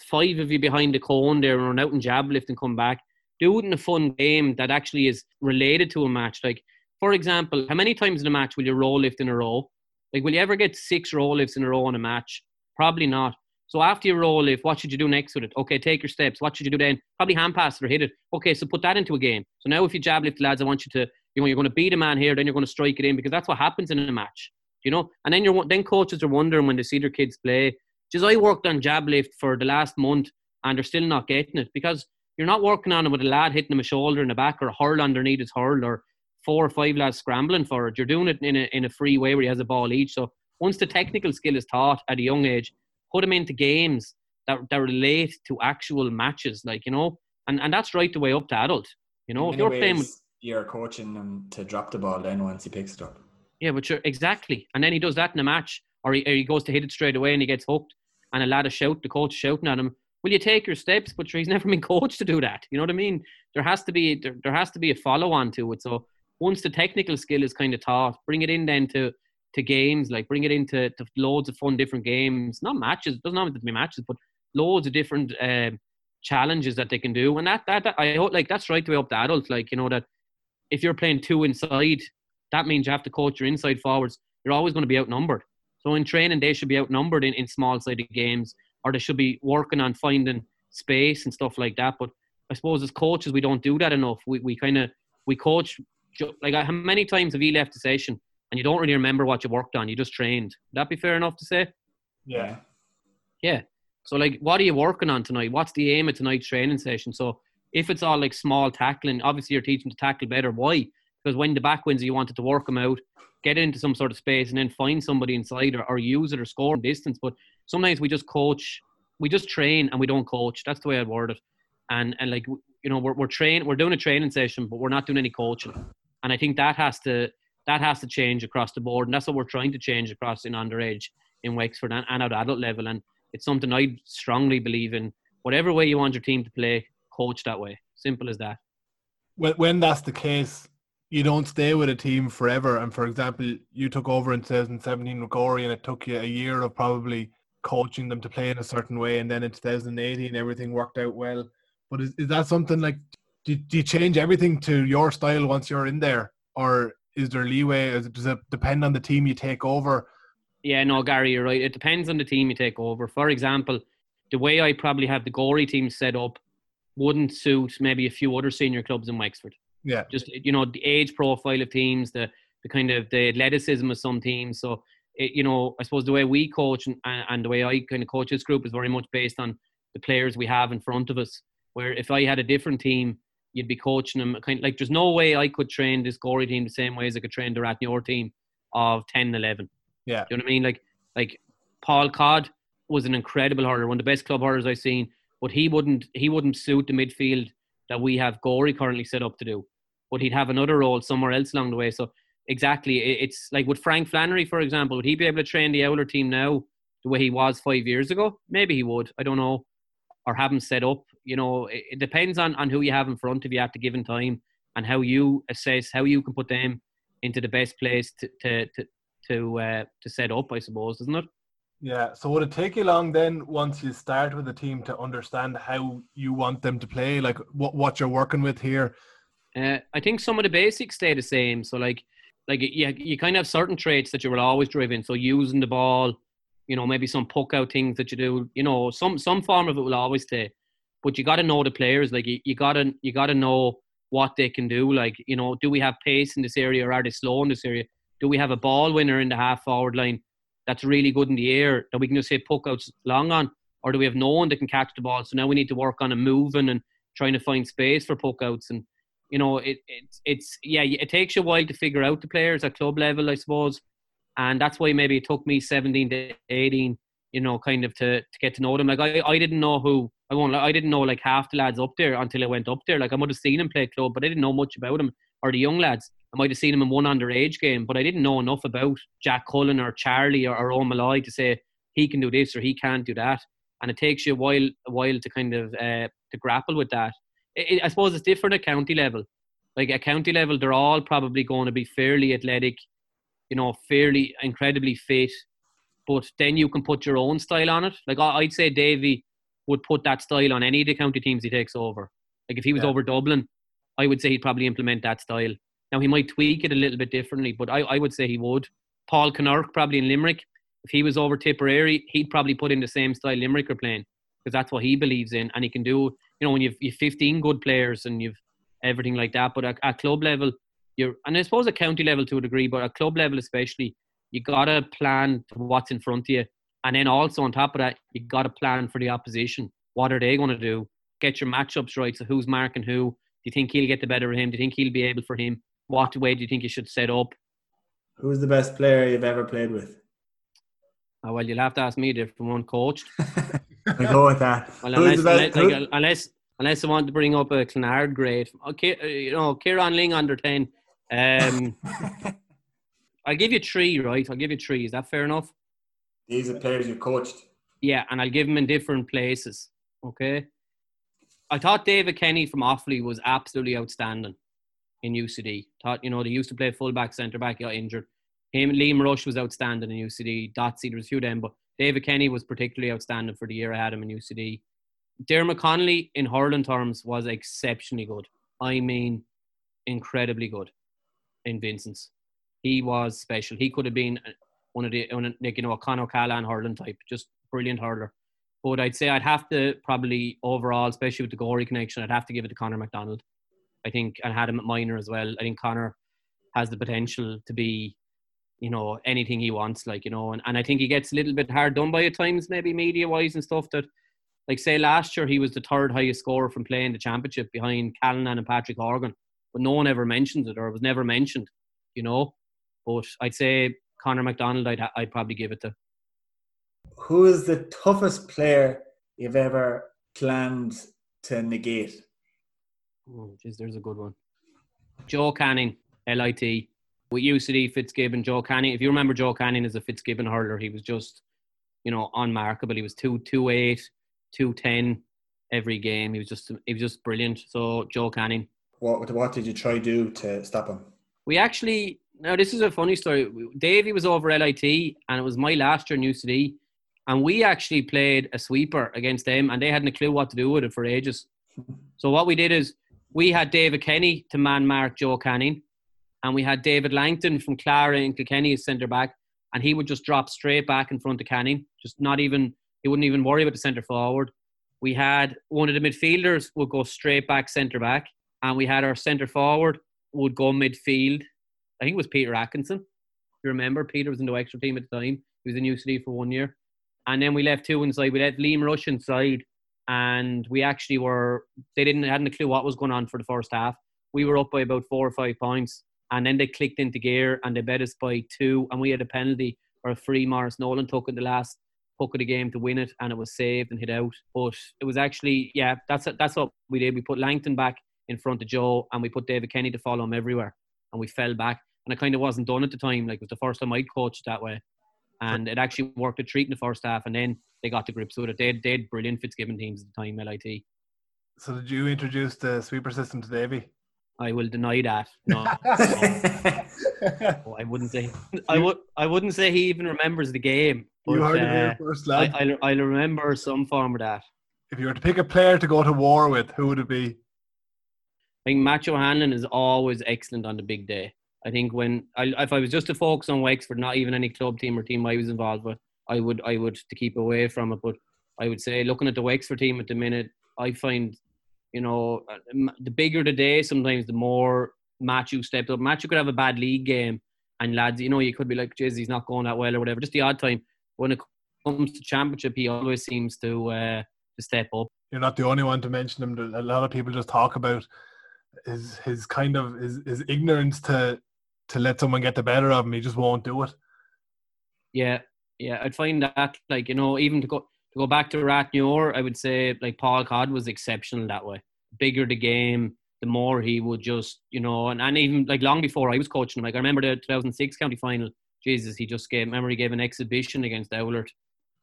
five of you behind the cone there and run out and jab lift and come back. Do it in a fun game that actually is related to a match. Like, for example, how many times in a match will you roll lift in a row? Like, will you ever get six roll lifts in a row in a match? Probably not. So after you roll lift, what should you do next with it? Okay, take your steps. What should you do then? Probably hand pass it or hit it. Okay, so put that into a game. So now if you jab lift, lads, I want you to, you know, you're going to beat a man here, then you're going to strike it in, because that's what happens in a match, you know? And then you're then coaches are wondering when they see their kids play, just I worked on jab lift for the last month and they're still not getting it, because you're not working on it with a lad hitting him a shoulder in the back or a hurl underneath his hurl or four or five lads scrambling for it. You're doing it in a in a free way where he has a ball each. So once the technical skill is taught at a young age, put him into games that, that relate to actual matches, like, you know, and, and that's right the way up to adult. You know, in if you're ways, playing with, you're coaching him to drop the ball then once he picks it up. Yeah, but you're exactly. And then he does that in a match, or he, or he goes to hit it straight away and he gets hooked and a lad is shout, the coach shouting at him, will you take your steps? But sure, he's never been coached to do that. You know what I mean? There has to be there, there has to be a follow on to it. So once the technical skill is kind of taught, bring it in then to, to games, like bring it into to loads of fun, different games, not matches, it doesn't have to be matches, but loads of different um, challenges that they can do. And that, that, that I hope, like, that's right the way up to adults, like, you know, that if you're playing two inside, that means you have to coach your inside forwards. You're always going to be outnumbered. So in training, they should be outnumbered in, in small-sided games, or they should be working on finding space and stuff like that. But I suppose as coaches, we don't do that enough. We we kind of, we coach... Like, how many times have you left a session and you don't really remember what you worked on? You just trained. Would that be fair enough to say? Yeah. Yeah. So, like, what are you working on tonight? What's the aim of tonight's training session? So, if it's all, like, small tackling, obviously you're teaching to tackle better. Why? Because when the back wins, you wanted to work them out, get into some sort of space, and then find somebody inside or, or use it or score distance. But sometimes we just coach. We just train and we don't coach. That's the way I'd word it. And, and like, you know, we're we're train, we're doing a training session, but we're not doing any coaching. And I think that has to that has to change across the board, and that's what we're trying to change across in underage in Wexford and, and at adult level. And it's something I strongly believe in. Whatever way you want your team to play, coach that way. Simple as that. When when that's the case, you don't stay with a team forever. And for example, you took over in two thousand seventeen with Gorey, and it took you a year of probably coaching them to play in a certain way. And then in two thousand eighteen, everything worked out well. But is, is that something like? Do you change everything to your style once you're in there, or is there leeway? Does it depend on the team you take over? Yeah, no, Gary, you're right. It depends on the team you take over. For example, the way I probably have the Gorey team set up wouldn't suit maybe a few other senior clubs in Wexford. Yeah, just, you know, the age profile of teams, the the kind of the athleticism of some teams. So it, you know, I suppose the way we coach and, and the way I kind of coach this group is very much based on the players we have in front of us. Where if I had a different team, you'd be coaching them kind of, like, there's no way I could train this Gorey team the same way as I could train the Ratneor team of ten and eleven. Yeah. Do you know what I mean? Like, like Paul Codd was an incredible hurler, one of the best club hurlers I've seen, but he wouldn't, he wouldn't suit the midfield that we have Gorey currently set up to do, but he'd have another role somewhere else along the way. So exactly. It's like, would Frank Flannery, for example, would he be able to train the Owler team now the way he was five years ago, maybe he would. I don't know. Or have him set up. You know, it, it depends on, on who you have in front of you at the given time and how you assess, how you can put them into the best place to to to to, uh, to set up, I suppose, isn't it? Yeah. So would it take you long then, once you start with the team, to understand how you want them to play, like what, what you're working with here? Uh, I think some of the basics stay the same. So like, like you, you kind of have certain traits that you will always drive in. So using the ball, you know, maybe some poke out things that you do, you know, some, some form of it will always stay. But you got to know the players. Like you, you gotta, you gotta know what they can do. Like, you know, do we have pace in this area, or are they slow in this area? Do we have a ball winner in the half forward line that's really good in the air that we can just hit puck outs long on, or do we have no one that can catch the ball? So now we need to work on a moving and trying to find space for puck outs. And, you know, it, it it's, yeah, it takes you a while to figure out the players at club level, I suppose. And that's why maybe it took me seventeen to eighteen, you know, kind of to, to get to know them. Like I, I didn't know who, I won't, I didn't know like half the lads up there until I went up there. Like I might have seen him play club, but I didn't know much about them, or the young lads. I might have seen him in one underage game, but I didn't know enough about Jack Cullen or Charlie or, or O'Malley to say he can do this or he can't do that. And it takes you a while, a while to kind of uh, to grapple with that. It, it, I suppose it's different at county level. Like at county level, they're all probably going to be fairly athletic, you know, fairly incredibly fit. But then you can put your own style on it. Like I'd say Davey would put that style on any of the county teams he takes over. Like if he was yeah. over Dublin, I would say he'd probably implement that style. Now, he might tweak it a little bit differently, but I, I would say he would. Paul Kinnerk, probably in Limerick, if he was over Tipperary, he'd probably put in the same style Limerick are playing, because that's what he believes in. And he can do, you know, when you've, you've fifteen good players and you've everything like that. But at, at club level, you're, and I suppose at county level to a degree, but at club level especially, you got to plan what's in front of you. And then also on top of that, you got to plan for the opposition. What are they going to do? Get your matchups right. So who's marking who? Do you think he'll get the better of him? Do you think he'll be able for him? What way do you think you should set up? Who's the best player you've ever played with? Oh, well, you'll have to ask me a different one, coached. I'll go with that. Well, unless, unless, like, unless unless I want to bring up a Clonard grade. Okay, you know, Kieran Ling under ten. Um, I'll give you three, right? I'll give you three. Is that fair enough? These are players you've coached. Yeah, and I'll give them in different places, okay? I thought David Kenny from Offaly was absolutely outstanding in U C D. Thought, you know, they used to play fullback, centre-back, he got injured. Him, Liam Rush was outstanding in U C D. Dotsy, there was a few then, but David Kenny was particularly outstanding for the year I had him in U C D. Dermot Connolly, in hurling terms, was exceptionally good. I mean, incredibly good in Vincent's. He was special. He could have been one of the, like, you know, a Conor Callan hurling type, just brilliant hurler. But I'd say I'd have to probably overall, especially with the Gorey connection, I'd have to give it to Conor MacDonald. I think, and had him at minor as well. I think Conor has the potential to be, you know, anything he wants, like, you know, and, and I think he gets a little bit hard done by at times, maybe media-wise and stuff, that, like, say last year he was the third highest scorer from playing the championship behind Callanan and Patrick Horgan, but no one ever mentions it, or it was never mentioned, you know. But I'd say Conor MacDonald, I'd, I'd probably give it to. Who is the toughest player you've ever planned to negate? Oh, geez, there's a good one. Joe Canning, L I T. With U C D, Fitzgibbon, Joe Canning. If you remember Joe Canning as a Fitzgibbon hurler, he was just, you know, unmarkable. He was two two eight, two ten every game. He was just he was just brilliant. So, Joe Canning. What, what did you try to do to stop him? We actually... Now, this is a funny story. Davey was over L I T, and it was my last year in U C D. And we actually played a sweeper against them, and they hadn't a clue what to do with it for ages. So, what we did is... We had David Kenny to man-mark Joe Canning, and we had David Langton from Clara and Kilkenny as centre-back, and he would just drop straight back in front of Canning, just not even, he wouldn't even worry about the centre-forward. We had one of the midfielders would go straight back centre-back, and we had our centre-forward would go midfield. I think it was Peter Atkinson. If you remember, Peter was in the extra team at the time. He was in U C D for one year. And then we left two inside. We left Liam Rush inside. And we actually were, they didn't, hadn't a clue what was going on for the first half. We were up by about four or five points. And then they clicked into gear and they bet us by two. And we had a penalty or a free Morris Nolan took in the last puck of the game to win it. And it was saved and hit out. But it was actually, yeah, that's that's what we did. We put Langton back in front of Joe and we put David Kenny to follow him everywhere. And we fell back. And I kind of wasn't done at the time. Like, it was the first time I'd coached that way. and it actually worked a treat in the first half, and then they got to grips with it. They had, they had brilliant Fitzgibbon teams at the time, L I T. So did you introduce the sweeper system to Davy? I will deny that. No, no. no I wouldn't say. I would. I wouldn't say he even remembers the game. But, you heard uh, it here first, lad. I, I, I remember some form of that. If you were to pick a player to go to war with, who would it be? I think Macho Hanlon is always excellent on the big day. I think when I, if I was just to focus on Wexford, not even any club team or team I was involved with, I would I would to keep away from it. But I would say, looking at the Wexford team at the minute, I find, you know, the bigger the day, sometimes the more Matthew stepped up. Matthew could have a bad league game, and lads, you know, you could be like, "Jeez, he's not going that well" or whatever. Just the odd time when it comes to championship, he always seems to uh, to step up. You're not the only one to mention him. A lot of people just talk about his his kind of his, his ignorance to to let someone get the better of him. He just won't do it. Yeah, yeah, I'd find that, like, you know, even to go. To go back to Rathnure, I would say, like, Paul Codd was exceptional that way. Bigger the game, the more he would just, you know, and, and even, like, long before I was coaching him. Like, I remember the two thousand six county final. Jesus, he just gave, remember he gave an exhibition against Owlert,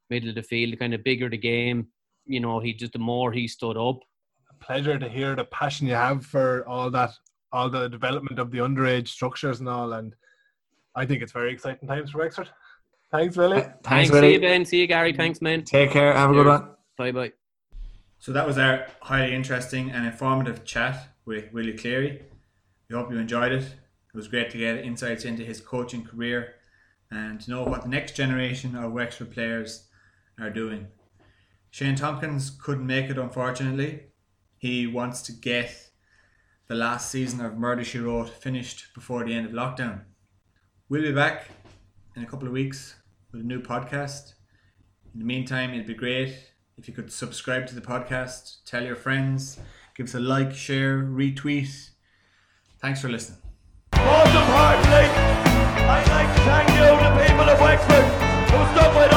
middle of the field, the kind of bigger the game. You know, he just, the more he stood up. A pleasure to hear the passion you have for all that, all the development of the underage structures and all. And I think it's very exciting times for Wexford. Thanks, Willie. Uh, thanks, thanks Willie. See you, Ben. See you, Gary. Thanks, man. Take care. Have a good one. Bye-bye. So that was our highly interesting and informative chat with Willie Cleary. We hope you enjoyed it. It was great to get insights into his coaching career and to know what the next generation of Wexford players are doing. Shane Tompkins couldn't make it, unfortunately. He wants to get the last season of Murder, She Wrote finished before the end of lockdown. We'll be back in a couple of weeks with a new podcast. In the meantime, it'd be great if you could subscribe to the podcast, tell your friends, give us a like, share, retweet. Thanks for listening. Most importantly, I'd like to thank you, the people of Wexford, who stuck with us.